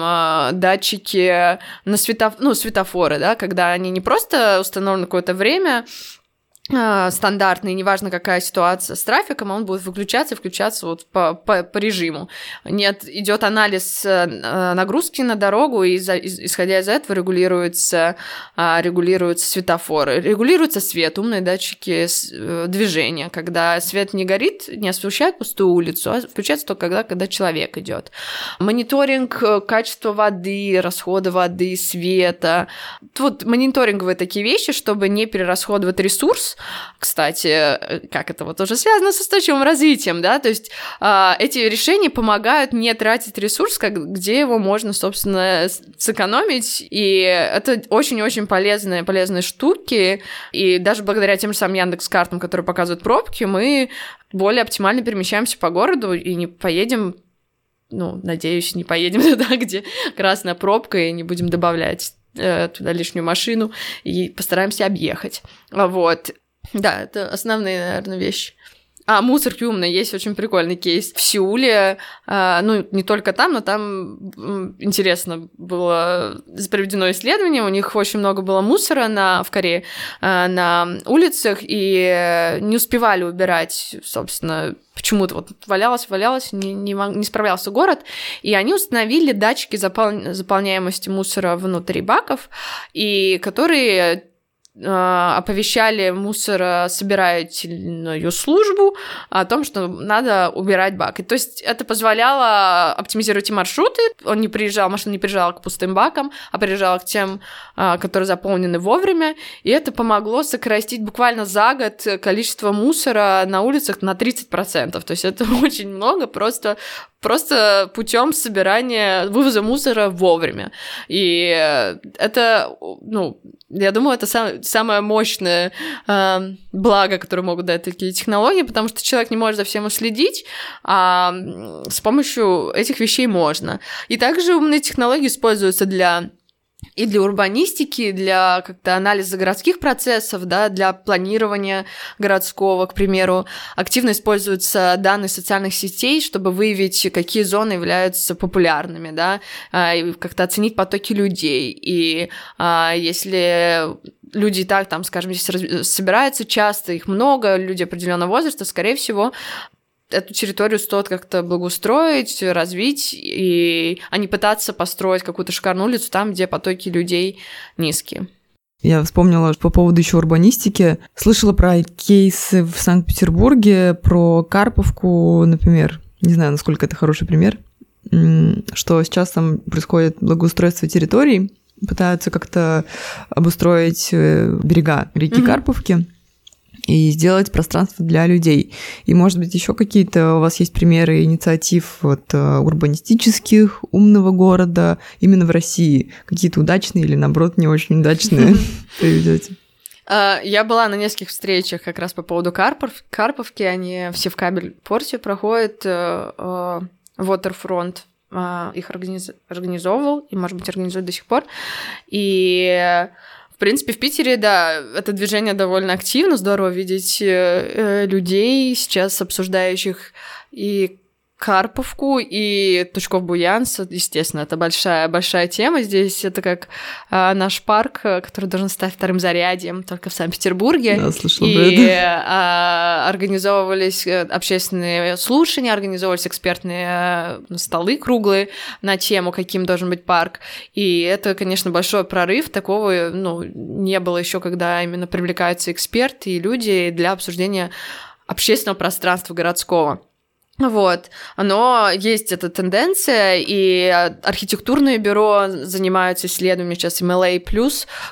датчики на светофоры, да, когда они не просто установлены какое-то время, стандартный, неважно какая ситуация с трафиком, он будет выключаться и включаться вот по режиму. Нет, идет анализ нагрузки на дорогу, и исходя из этого регулируются светофоры, регулируется свет, умные датчики движения, когда свет не горит, не освещает пустую улицу, а включается только когда человек идет. Мониторинг качества воды, расхода воды, света. Вот мониторинговые такие вещи, чтобы не перерасходовать ресурс. Кстати, как это вот тоже связано с устойчивым развитием, да, то есть эти решения помогают не тратить ресурс, где его можно, собственно, сэкономить, и это очень-очень полезные штуки, и даже благодаря тем же самым Яндекс.Картам, которые показывают пробки, мы более оптимально перемещаемся по городу и не поедем, надеюсь, не поедем туда, где красная пробка, и не будем добавлять туда лишнюю машину, и постараемся объехать. Вот. Да, это основные, наверное, вещи. А, мусорки умные, есть очень прикольный кейс в Сеуле, не только там, но там интересно было проведено исследование, у них очень много было мусора в Корее на улицах, и не успевали убирать, собственно, почему-то вот валялось, не справлялся город, и они установили датчики заполняемости мусора внутри баков, и которые оповещали мусорособирательную службу о том, что надо убирать бак. И то есть это позволяло оптимизировать и маршруты. Машина не приезжала к пустым бакам, а приезжала к тем, которые заполнены вовремя. И это помогло сократить буквально за год количество мусора на улицах на 30%. То есть это очень много, просто путем собирания, вывоза мусора вовремя. И это, я думаю, это самое мощное благо, которое могут дать такие технологии, потому что человек не может за всем уследить, а с помощью этих вещей можно. И также умные технологии используются для урбанистики, для как-то анализа городских процессов, да, для планирования городского, к примеру. Активно используются данные социальных сетей, чтобы выявить, какие зоны являются популярными, да, и как-то оценить потоки людей. И если люди и так, там, скажем, здесь собираются часто, их много, люди определенного возраста, скорее всего, эту территорию стоит как-то благоустроить, развить, а не пытаться построить какую-то шикарную улицу там, где потоки людей низкие. Я вспомнила по поводу еще урбанистики. Слышала про кейсы в Санкт-Петербурге, про Карповку, например. Не знаю, насколько это хороший пример. Что сейчас там происходит благоустройство территорий, пытаются как-то обустроить берега реки Карповки и сделать пространство для людей. И, может быть, еще какие-то у вас есть примеры инициатив урбанистических, умного города именно в России? Какие-то удачные или, наоборот, не очень удачные приведете? Я была на нескольких встречах как раз по поводу Карповки. Они все в Кабель-Порте проходят. Waterfront их организовывал и, может быть, организует до сих пор. И в принципе, в Питере, да, это движение довольно активно, здорово видеть людей, сейчас обсуждающих и Карповку, и Тучков-Буянс, естественно, это большая тема, здесь это как наш парк, который должен стать вторым зарядьем только в Санкт-Петербурге, да, слышала, и организовывались общественные слушания, организовывались экспертные столы круглые на тему, каким должен быть парк, и это, конечно, большой прорыв, такого не было еще, когда именно привлекаются эксперты и люди для обсуждения общественного пространства городского. Вот, но есть эта тенденция, и архитектурные бюро занимаются исследованием сейчас MLA+,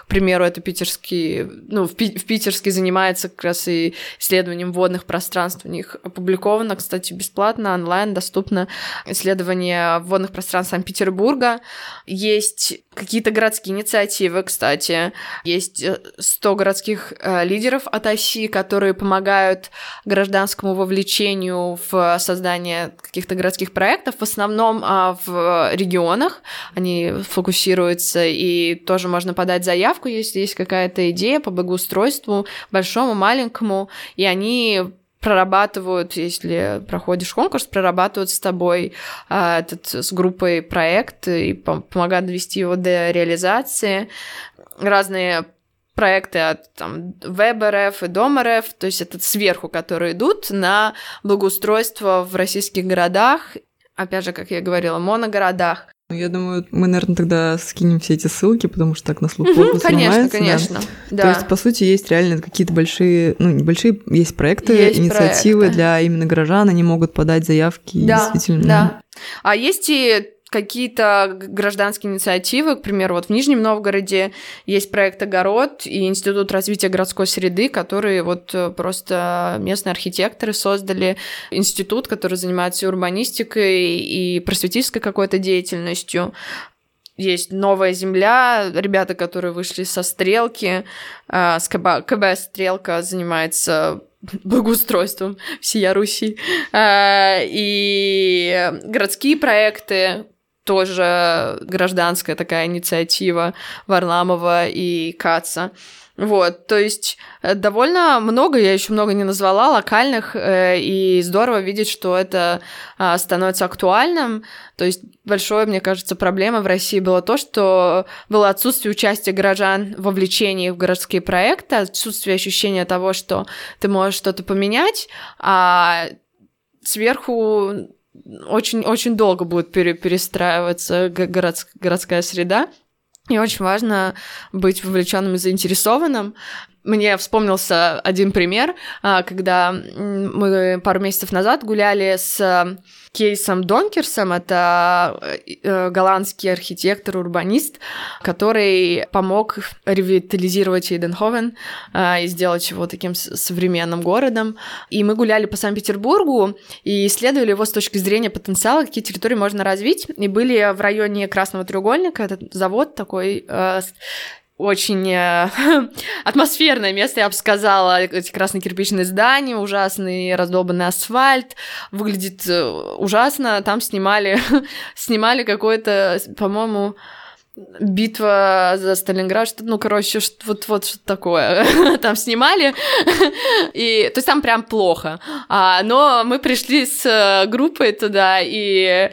к примеру, это питерский, в Питерске занимается как раз и исследованием водных пространств, у них опубликовано, кстати, бесплатно, онлайн доступно исследование водных пространств Санкт-Петербурга, есть какие-то городские инициативы, кстати, есть 100 городских лидеров от ОСИ, которые помогают гражданскому вовлечению в создание каких-то городских проектов, в основном в регионах они фокусируются, и тоже можно подать заявку, если есть какая-то идея по благоустройству, большому, маленькому, и они прорабатывают, если проходишь конкурс, прорабатывают с тобой с группой проект и помогают довести его до реализации. Разные проекты от там, ВЭБ РФ и Дом РФ, то есть это сверху, которые идут на благоустройство в российских городах, опять же, как я говорила, моногородах. Ну, я думаю, мы, наверное, тогда скинем все эти ссылки, потому что так на слух плохо снимается. Конечно. Да. То есть, по сути, есть реально какие-то большие, ну, небольшие, есть проекты, есть инициативы проекты для именно горожан, они могут подать заявки, да, действительно. Да. А есть и какие-то гражданские инициативы, к примеру, вот в Нижнем Новгороде есть проект «Огород» и Институт развития городской среды, которые вот просто местные архитекторы создали институт, который занимается урбанистикой и просветительской какой-то деятельностью. Есть «Новая земля», ребята, которые вышли со «Стрелки», с КБ «Стрелка» занимается благоустройством всея Руси, и городские проекты, тоже гражданская такая инициатива Варламова и Каца. Вот, то есть довольно много, я еще много не назвала, локальных, и здорово видеть, что это становится актуальным. То есть большой, мне кажется, проблема в России была то, что было отсутствие участия горожан, вовлечения в городские проекты, отсутствие ощущения того, что ты можешь что-то поменять, а сверху очень-очень долго будет перестраиваться городская среда. И очень важно быть вовлеченным и заинтересованным. Мне вспомнился один пример, когда мы пару месяцев назад гуляли с Кейсом Донкерсом, это голландский архитектор, урбанист, который помог ревитализировать Эйденховен и сделать его таким современным городом. И мы гуляли по Санкт-Петербургу и исследовали его с точки зрения потенциала, какие территории можно развить. И были в районе Красного треугольника, это завод такой, очень атмосферное место, я бы сказала. Эти красно-кирпичные здания, ужасный раздолбанный асфальт, выглядит ужасно. Там снимали какое-то, по-моему, битва за Сталинград, что, ну, короче, вот что-то такое. Там снимали, и, то есть там прям плохо. Но мы пришли с группой туда, и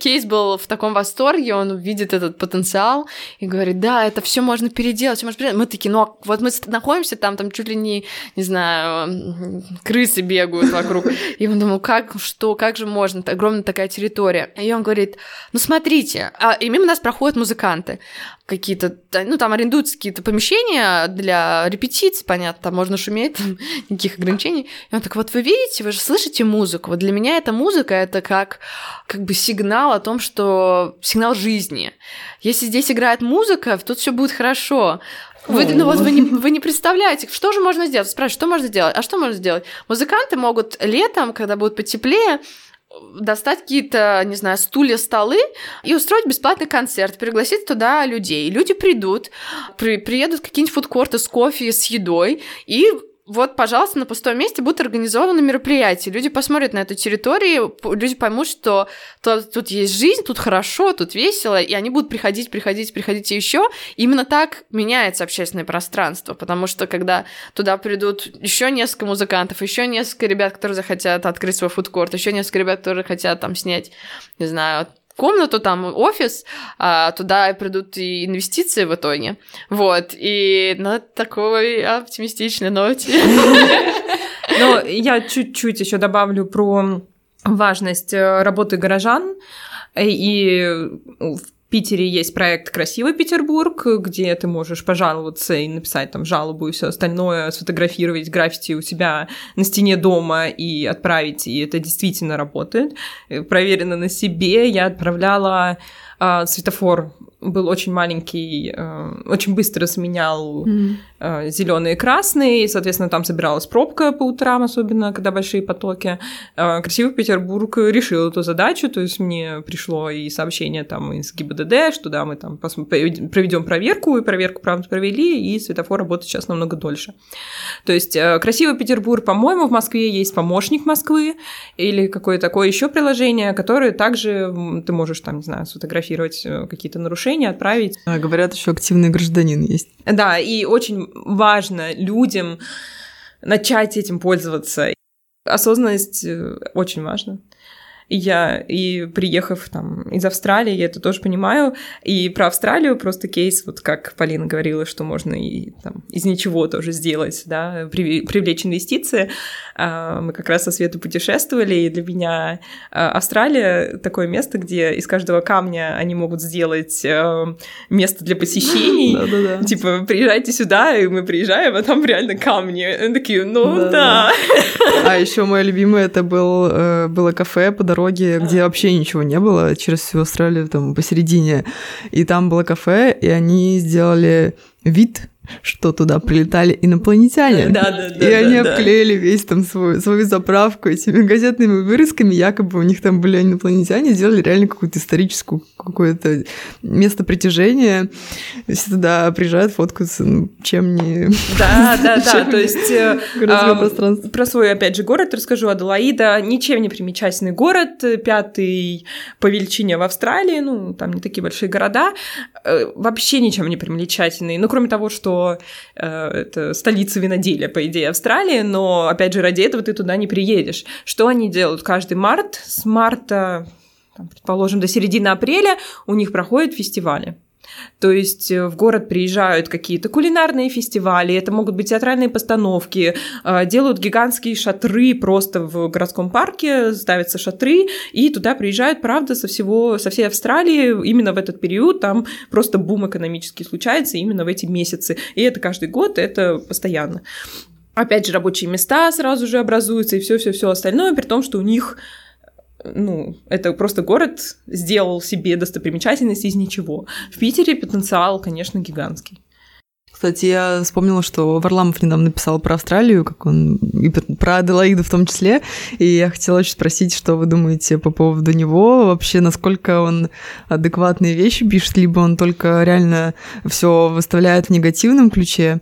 Кейс был в таком восторге, он видит этот потенциал и говорит, да, это все можно переделать. Мы такие, ну, вот мы находимся там чуть ли не знаю, крысы бегают вокруг. И он думал, как же можно, огромная такая территория. И он говорит, ну, смотрите, и мимо нас проходят музыканты. Какие-то, ну, там арендуются какие-то помещения для репетиций, понятно, там можно шуметь, там никаких ограничений. И он так, вот вы видите, вы же слышите музыку. Вот для меня эта музыка, это как бы сигнал о том, что сигнал жизни. Если здесь играет музыка, тут все будет хорошо. Вы не представляете, что же можно сделать? Спрашивают, что можно сделать? А что можно сделать? Музыканты могут летом, когда будет потеплее, достать какие-то, не знаю, стулья, столы и устроить бесплатный концерт, пригласить туда людей. Люди придут, приедут какие-нибудь фудкорты с кофе, с едой, и вот, пожалуйста, на пустом месте будут организованы мероприятия. Люди посмотрят на эту территорию, люди поймут, что тут есть жизнь, тут хорошо, тут весело, и они будут приходить еще. Именно так меняется общественное пространство, потому что когда туда придут еще несколько музыкантов, еще несколько ребят, которые захотят открыть свой фудкорт, еще несколько ребят, которые хотят там снять, не знаю, комнату, там офис, туда придут и инвестиции в итоге. Вот, и на такой оптимистичной ноте. Ну, я чуть-чуть еще добавлю про важность работы горожан. И в Питере есть проект «Красивый Петербург», где ты можешь пожаловаться и написать там жалобу и все остальное, сфотографировать граффити у себя на стене дома и отправить, и это действительно работает. Проверено на себе, я отправляла светофор, был очень маленький, очень быстро сменял зеленый и красный, и, соответственно, там собиралась пробка по утрам, особенно, когда большие потоки. Красивый Петербург решил эту задачу, то есть мне пришло и сообщение там из ГИБДД, что да, мы там проведем проверку, и проверку, правда, провели, и светофор работает сейчас намного дольше. То есть Красивый Петербург, по-моему, в Москве есть «Помощник Москвы» или какое-то такое еще приложение, которое также ты можешь там, не знаю, сфотографировать какие-то нарушения, отправить. Говорят, еще «Активный гражданин» есть. Да, и очень важно людям начать этим пользоваться. Осознанность очень важна. я, и приехав там из Австралии, я это тоже понимаю. И про Австралию просто кейс, вот как Полина говорила, что можно и там из ничего тоже сделать, да, привлечь инвестиции. Мы как раз со Светой путешествовали, и для меня Австралия такое место, где из каждого камня они могут сделать место для посещений. Типа, приезжайте сюда, и мы приезжаем, а там реально камни. Такие, ну да. А еще мое любимое, это было кафе по дороге, где вообще ничего не было, через всю Австралию, там, посередине. И там было кафе, и они сделали вид, что туда прилетали инопланетяне. Да, и они обклеили весь там свою заправку этими газетными вырезками, якобы у них там были инопланетяне, сделали реально какую-то историческую, какое-то место притяжения. Все туда приезжают, фоткаются, чем не... Да, то есть... Про свой, опять же, город расскажу. Аделаида — ничем не примечательный город, 5-й по величине в Австралии, ну, там не такие большие города, вообще ничем не примечательный, ну, кроме того, что это столица виноделия, по идее, Австралии, но, опять же, ради этого ты туда не приедешь. Что они делают? Каждый март, с марта, там, предположим, до середины апреля у них проходят фестивали. То есть в город приезжают какие-то кулинарные фестивали, это могут быть театральные постановки, делают гигантские шатры просто в городском парке, ставятся шатры, и туда приезжают, правда, со всей Австралии именно в этот период, там просто бум экономический случается именно в эти месяцы, и это каждый год, это постоянно. Опять же, рабочие места сразу же образуются, и все остальное, при том, что у них... Ну, это просто город сделал себе достопримечательность из ничего. В Питере потенциал, конечно, гигантский. Кстати, я вспомнила, что Варламов недавно писал про Австралию, как он и про Аделаиду в том числе, и я хотела очень спросить, что вы думаете по поводу него, вообще, насколько он адекватные вещи пишет, либо он только реально все выставляет в негативном ключе.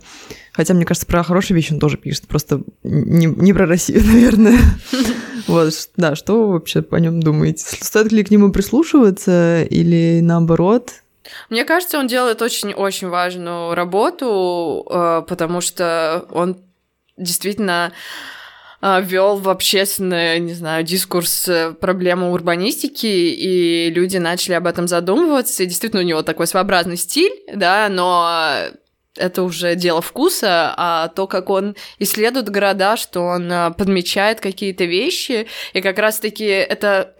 Хотя, мне кажется, про хорошие вещи он тоже пишет, просто не про Россию, наверное. Вот, да, что вы вообще по нем думаете? Стоит ли к нему прислушиваться или наоборот? Мне кажется, он делает очень-очень важную работу, потому что он действительно ввел в общественный, не знаю, дискурс проблему урбанистики, и люди начали об этом задумываться, и действительно у него такой своеобразный стиль, да, но... Это уже дело вкуса, а то, как он исследует города, что он подмечает какие-то вещи, и как раз-таки это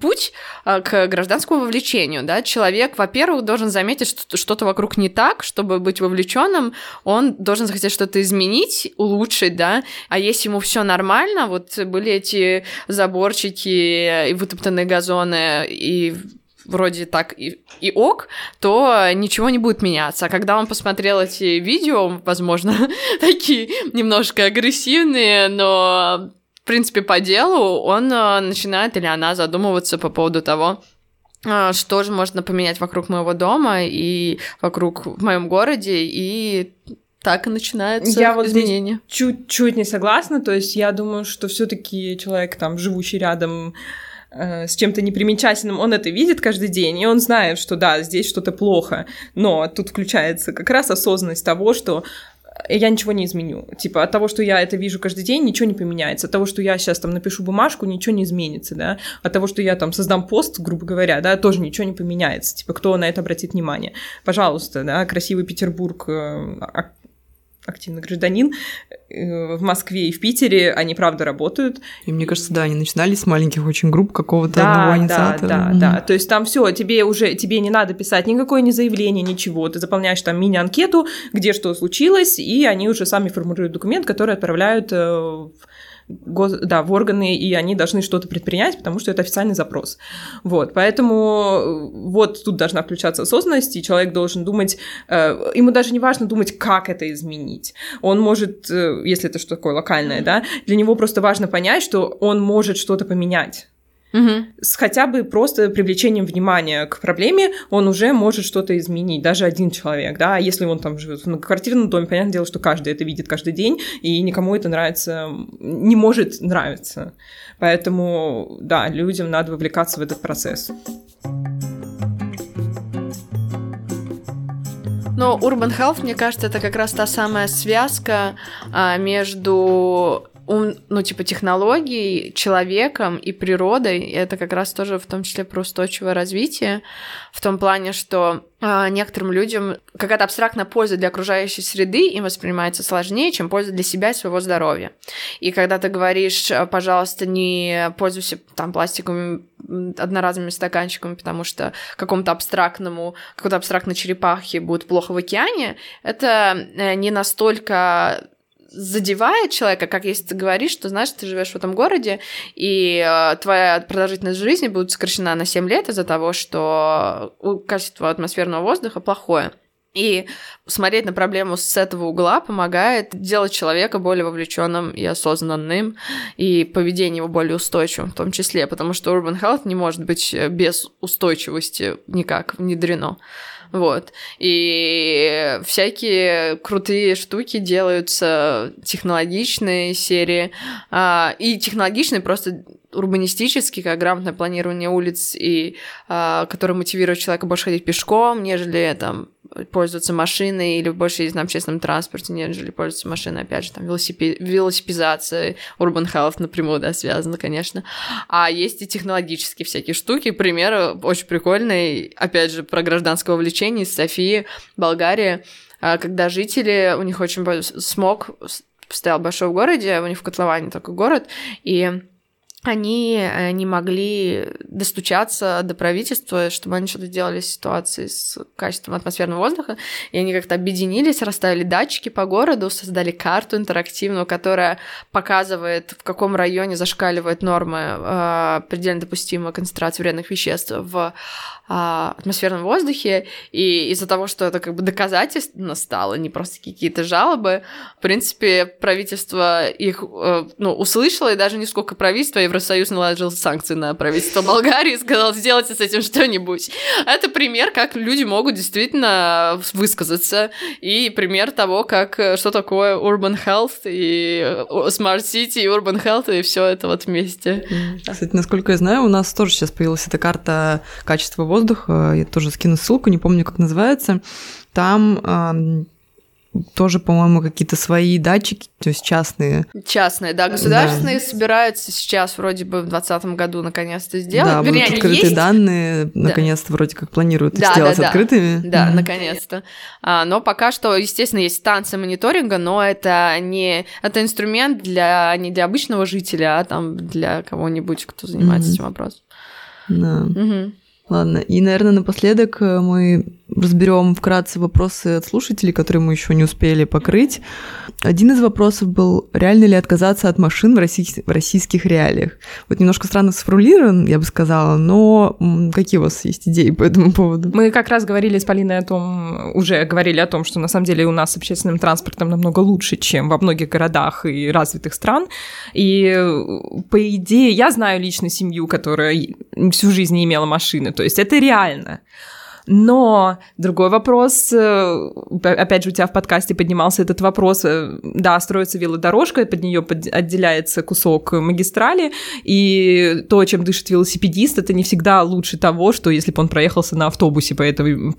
путь к гражданскому вовлечению, да, человек, во-первых, должен заметить, что что-то вокруг не так, чтобы быть вовлеченным, он должен захотеть что-то изменить, улучшить, да, а если ему все нормально, вот были эти заборчики и вытоптанные газоны, и... вроде так и ок, то ничего не будет меняться. А когда он посмотрел эти видео, возможно, такие немножко агрессивные, но, в принципе, по делу, он начинает или она задумываться по поводу того, что же можно поменять вокруг моего дома и вокруг в моем городе, и... Так и начинаются изменения. Я вот чуть-чуть не согласна, то есть я думаю, что все-таки человек, там, живущий рядом с чем-то непримечательным, он это видит каждый день, и он знает, что да, здесь что-то плохо, но тут включается как раз осознанность того, что я ничего не изменю. Типа, от того, что я это вижу каждый день, ничего не поменяется. От того, что я сейчас там напишу бумажку, ничего не изменится, да. От того, что я там создам пост, грубо говоря, да, тоже ничего не поменяется. Типа, кто на это обратит внимание? Пожалуйста, да, красивый Петербург, активный гражданин в Москве и в Питере, они, правда, работают. И мне кажется, да, они начинали с маленьких очень групп какого-то одного инициатора. Да. То есть там все, тебе не надо писать никакое не заявление, ничего. Ты заполняешь там мини-анкету, где что случилось, и они уже сами формируют документ, который отправляют в органы, и они должны что-то предпринять, потому что это официальный запрос. Вот, поэтому вот тут должна включаться осознанность, и человек должен думать, ему даже не важно думать, как это изменить. Он может, если это что-то такое локальное, да, для него просто важно понять, что он может что-то поменять. С хотя бы просто привлечением внимания к проблеме он уже может что-то изменить, даже один человек, да, если он там живет в многоквартирном доме, понятное дело, что каждый это видит каждый день, и никому это нравится, не может нравиться, поэтому, да, людям надо вовлекаться в этот процесс. Но Urban Health, мне кажется, это как раз та самая связка между технологий, человеком и природой. И это как раз тоже в том числе про устойчивое развитие, в том плане, что некоторым людям какая-то абстрактная польза для окружающей среды им воспринимается сложнее, чем польза для себя и своего здоровья. И когда ты говоришь, пожалуйста, не пользуйся там пластиковыми одноразовыми стаканчиками, потому что какой-то абстрактной черепахе будет плохо в океане, это не настолько задевает человека, как если ты говоришь, что, знаешь, ты живешь в этом городе, и твоя продолжительность жизни будет сокращена на 7 лет из-за того, что качество атмосферного воздуха плохое. И смотреть на проблему с этого угла помогает делать человека более вовлеченным и осознанным, и поведение его более устойчивым в том числе, потому что Urban Health не может быть без устойчивости никак внедрено. Вот. И всякие крутые штуки делаются, технологичные серии, и технологичные просто урбанистически, как грамотное планирование улиц, и которое мотивирует человека больше ходить пешком, нежели там пользоваться машиной, или больше ездить на общественном транспорте, нежели пользоваться машиной, опять же, там, велосипедизация, Urban Health напрямую, да, связано, конечно. А есть и технологические всякие штуки, примеры очень прикольные, опять же, про гражданское вовлечение из Софии, Болгарии, когда жители, у них очень смог стоял большой в городе, у них в котловане такой город, и они не могли достучаться до правительства, чтобы они что-то делали с ситуацией с качеством атмосферного воздуха, и они как-то объединились, расставили датчики по городу, создали карту интерактивную, которая показывает, в каком районе зашкаливают нормы предельно допустимой концентрации вредных веществ в атмосферном воздухе, и из-за того, что это как бы доказательственно стало, не просто какие-то жалобы, в принципе, правительство их услышало, и даже не сколько правительство, Евросоюз наложил санкции на правительство Болгарии и сказал, сделайте с этим что-нибудь. Это пример, как люди могут действительно высказаться, и пример того, что такое Urban Health и Smart City, и Urban Health, и все это вот вместе. Кстати, насколько я знаю, у нас тоже сейчас появилась эта карта качества воздуха, я тоже скину ссылку, не помню, как называется, там тоже, по-моему, какие-то свои датчики, то есть частные. Частные, да, государственные собираются сейчас вроде бы в 2020 году наконец-то сделать. Да, вернее, будут открытые данные, наконец-то вроде как планируют их сделать открытыми. Да, наконец-то. Но пока что, естественно, есть станция мониторинга, но это инструмент не для обычного жителя, а там для кого-нибудь, кто занимается этим вопросом. Да. Ладно, и, наверное, напоследок мы разберем вкратце вопросы от слушателей, которые мы еще не успели покрыть. Один из вопросов был, реально ли отказаться от машин в российских реалиях? Вот немножко странно сформулирован, я бы сказала, но какие у вас есть идеи по этому поводу? Мы как раз говорили с Полиной уже говорили о том, что на самом деле у нас с общественным транспортом намного лучше, чем во многих городах и развитых стран. И по идее, я знаю лично семью, которая всю жизнь не имела машины, то есть это реально. Но другой вопрос, опять же, у тебя в подкасте поднимался этот вопрос, да, строится велодорожка, под нее отделяется кусок магистрали, и то, чем дышит велосипедист, это не всегда лучше того, что если бы он проехался на автобусе по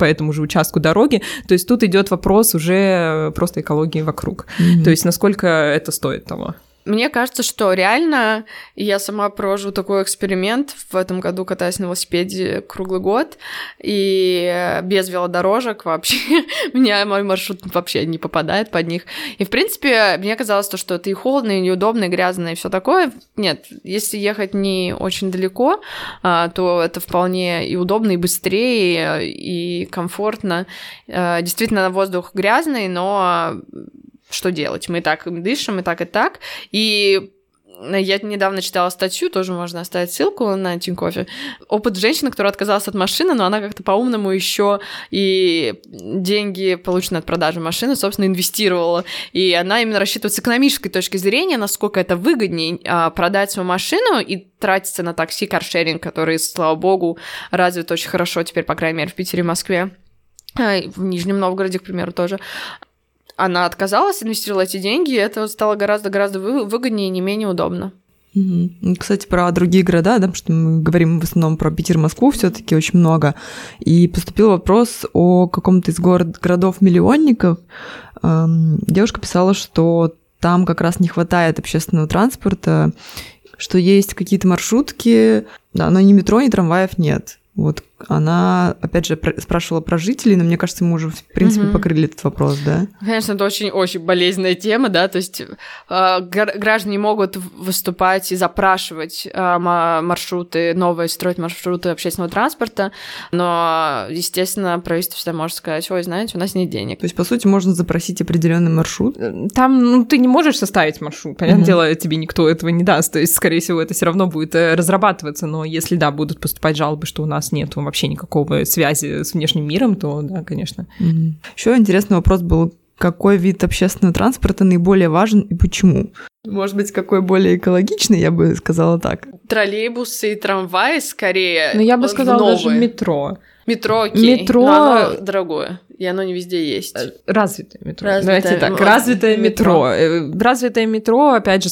этому же участку дороги, то есть тут идет вопрос уже просто экологии вокруг, то есть насколько это стоит того. Мне кажется, что реально я сама провожу такой эксперимент. В этом году катаюсь на велосипеде круглый год, и без велодорожек вообще мой маршрут вообще не попадает под них. И, в принципе, мне казалось, что это и холодно, и неудобно, и грязно, и все такое. Нет, если ехать не очень далеко, то это вполне и удобно, и быстрее, и комфортно. Действительно, воздух грязный, но что делать? Мы и так дышим, и так, и так. И я недавно читала статью, тоже можно оставить ссылку на Тинькоффе. Опыт женщины, которая отказалась от машины, но она как-то по-умному еще и деньги, полученные от продажи машины, собственно, инвестировала. И она именно рассчитывает с экономической точки зрения, насколько это выгоднее продать свою машину и тратиться на такси, каршеринг, который, слава богу, развит очень хорошо теперь, по крайней мере, в Питере и Москве, в Нижнем Новгороде, к примеру, тоже. Она отказалась, инвестировала эти деньги, и это стало гораздо-гораздо выгоднее и не менее удобно. Кстати, про другие города, да, потому что мы говорим в основном про Питер, Москву все-таки очень много. И поступил вопрос о каком-то из городов-миллионников. Девушка писала, что там как раз не хватает общественного транспорта, что есть какие-то маршрутки, да, но ни метро, ни трамваев нет. Вот она, опять же, спрашивала про жителей, но мне кажется, мы уже, в принципе, покрыли этот вопрос, да? Конечно, это очень-очень болезненная тема, да, то есть граждане могут выступать и запрашивать маршруты, новые строить маршруты общественного транспорта, но, естественно, правительство всегда может сказать: ой, знаете, у нас нет денег. То есть, по сути, можно запросить определенный маршрут? Там, ну, ты не можешь составить маршрут, понятное дело, тебе никто этого не даст, то есть, скорее всего, это все равно будет разрабатываться, но если, да, будут поступать жалобы, что у нас нет вообще никакой связи с внешним миром, то да, конечно. Еще интересный вопрос был, какой вид общественного транспорта наиболее важен и почему? Может быть, какой более экологичный, я бы сказала так. Троллейбусы и трамваи скорее. Но я бы сказала новые. Даже метро. Метро, окей, метро... но оно дорогое, и оно не везде есть. Развитое метро. Давайте так, развитое метро. Развитое метро, опять же,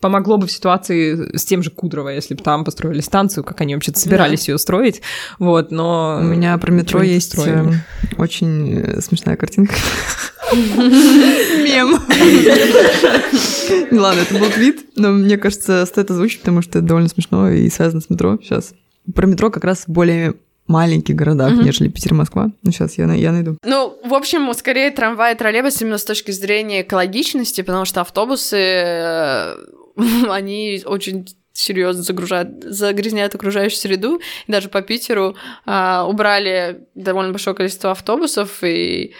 помогло бы в ситуации с тем же Кудрово, если бы там построили станцию, как они вообще-то собирались ее строить, вот, но... У меня про метро есть очень смешная картинка. Мем. Ладно, это был твит, но мне кажется, стоит озвучить, потому что это довольно смешно и связано с метро сейчас. Про метро как раз более... маленьких городах, нежели Питер, Москва. Ну, сейчас я найду. Ну, в общем, скорее трамвай и троллейбус именно с точки зрения экологичности, потому что автобусы, они очень серьезно загрязняют окружающую среду. И даже по Питеру убрали довольно большое количество автобусов, и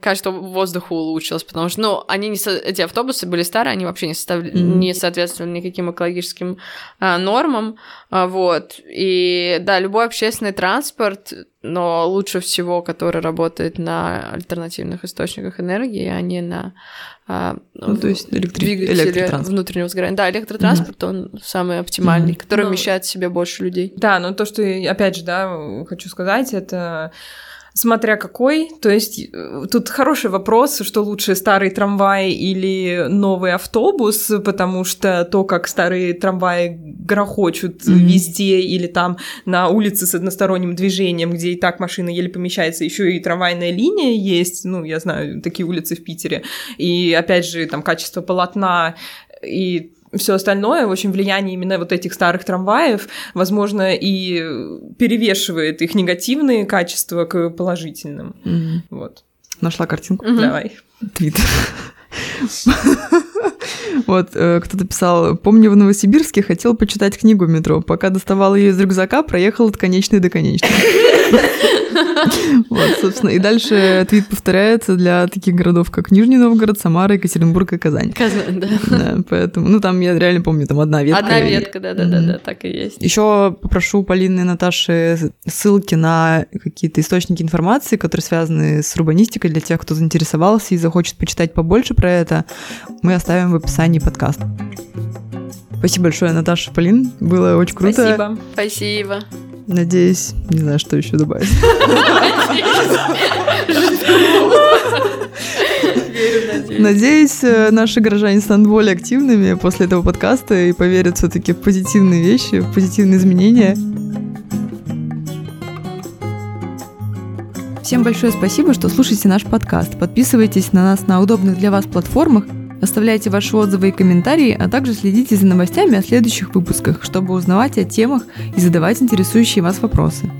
качество воздуха улучшилось, потому что, ну, эти автобусы были старые, они вообще не соответствовали никаким экологическим нормам, вот. И, да, любой общественный транспорт, но лучше всего, который работает на альтернативных источниках энергии, а не на то есть электротранспорт. Внутреннего сгорания. Да, электротранспорт, он самый оптимальный, который вмещает в себе больше людей. Да, но то, что, опять же, да, хочу сказать, это... Смотря какой, то есть тут хороший вопрос, что лучше, старый трамвай или новый автобус, потому что то, как старые трамваи грохочут везде или там на улице с односторонним движением, где и так машина еле помещается, еще и трамвайная линия есть, ну, я знаю, такие улицы в Питере, и опять же там качество полотна и все остальное, в общем, влияние именно вот этих старых трамваев, возможно, и перевешивает их негативные качества к положительным. Вот. Нашла картинку? Давай. Твит. Вот, кто-то писал: «Помню, в Новосибирске хотел почитать книгу в метро. Пока доставал ее из рюкзака, проехал от конечной до конечной». Вот, собственно, и дальше твит повторяется для таких городов, как Нижний Новгород, Самара, Екатеринбург и Казань. Казань, да. Да, поэтому, ну, там, я реально помню, там одна ветка. Одна ветка, да, так и есть. Еще попрошу Полины и Наташи ссылки на какие-то источники информации, которые связаны с урбанистикой, для тех, кто заинтересовался и захочет почитать побольше про это, мы оставим в описании подкаста. Спасибо большое, Наташа, Полин, было очень круто. Спасибо. Спасибо. Надеюсь, не знаю, что еще добавить. Надеюсь, наши горожане станут более активными после этого подкаста и поверят все-таки в позитивные вещи, в позитивные изменения. Всем большое спасибо, что слушаете наш подкаст. Подписывайтесь на нас на удобных для вас платформах, оставляйте ваши отзывы и комментарии, а также следите за новостями о следующих выпусках, чтобы узнавать о темах и задавать интересующие вас вопросы.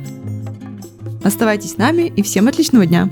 Оставайтесь с нами и всем отличного дня!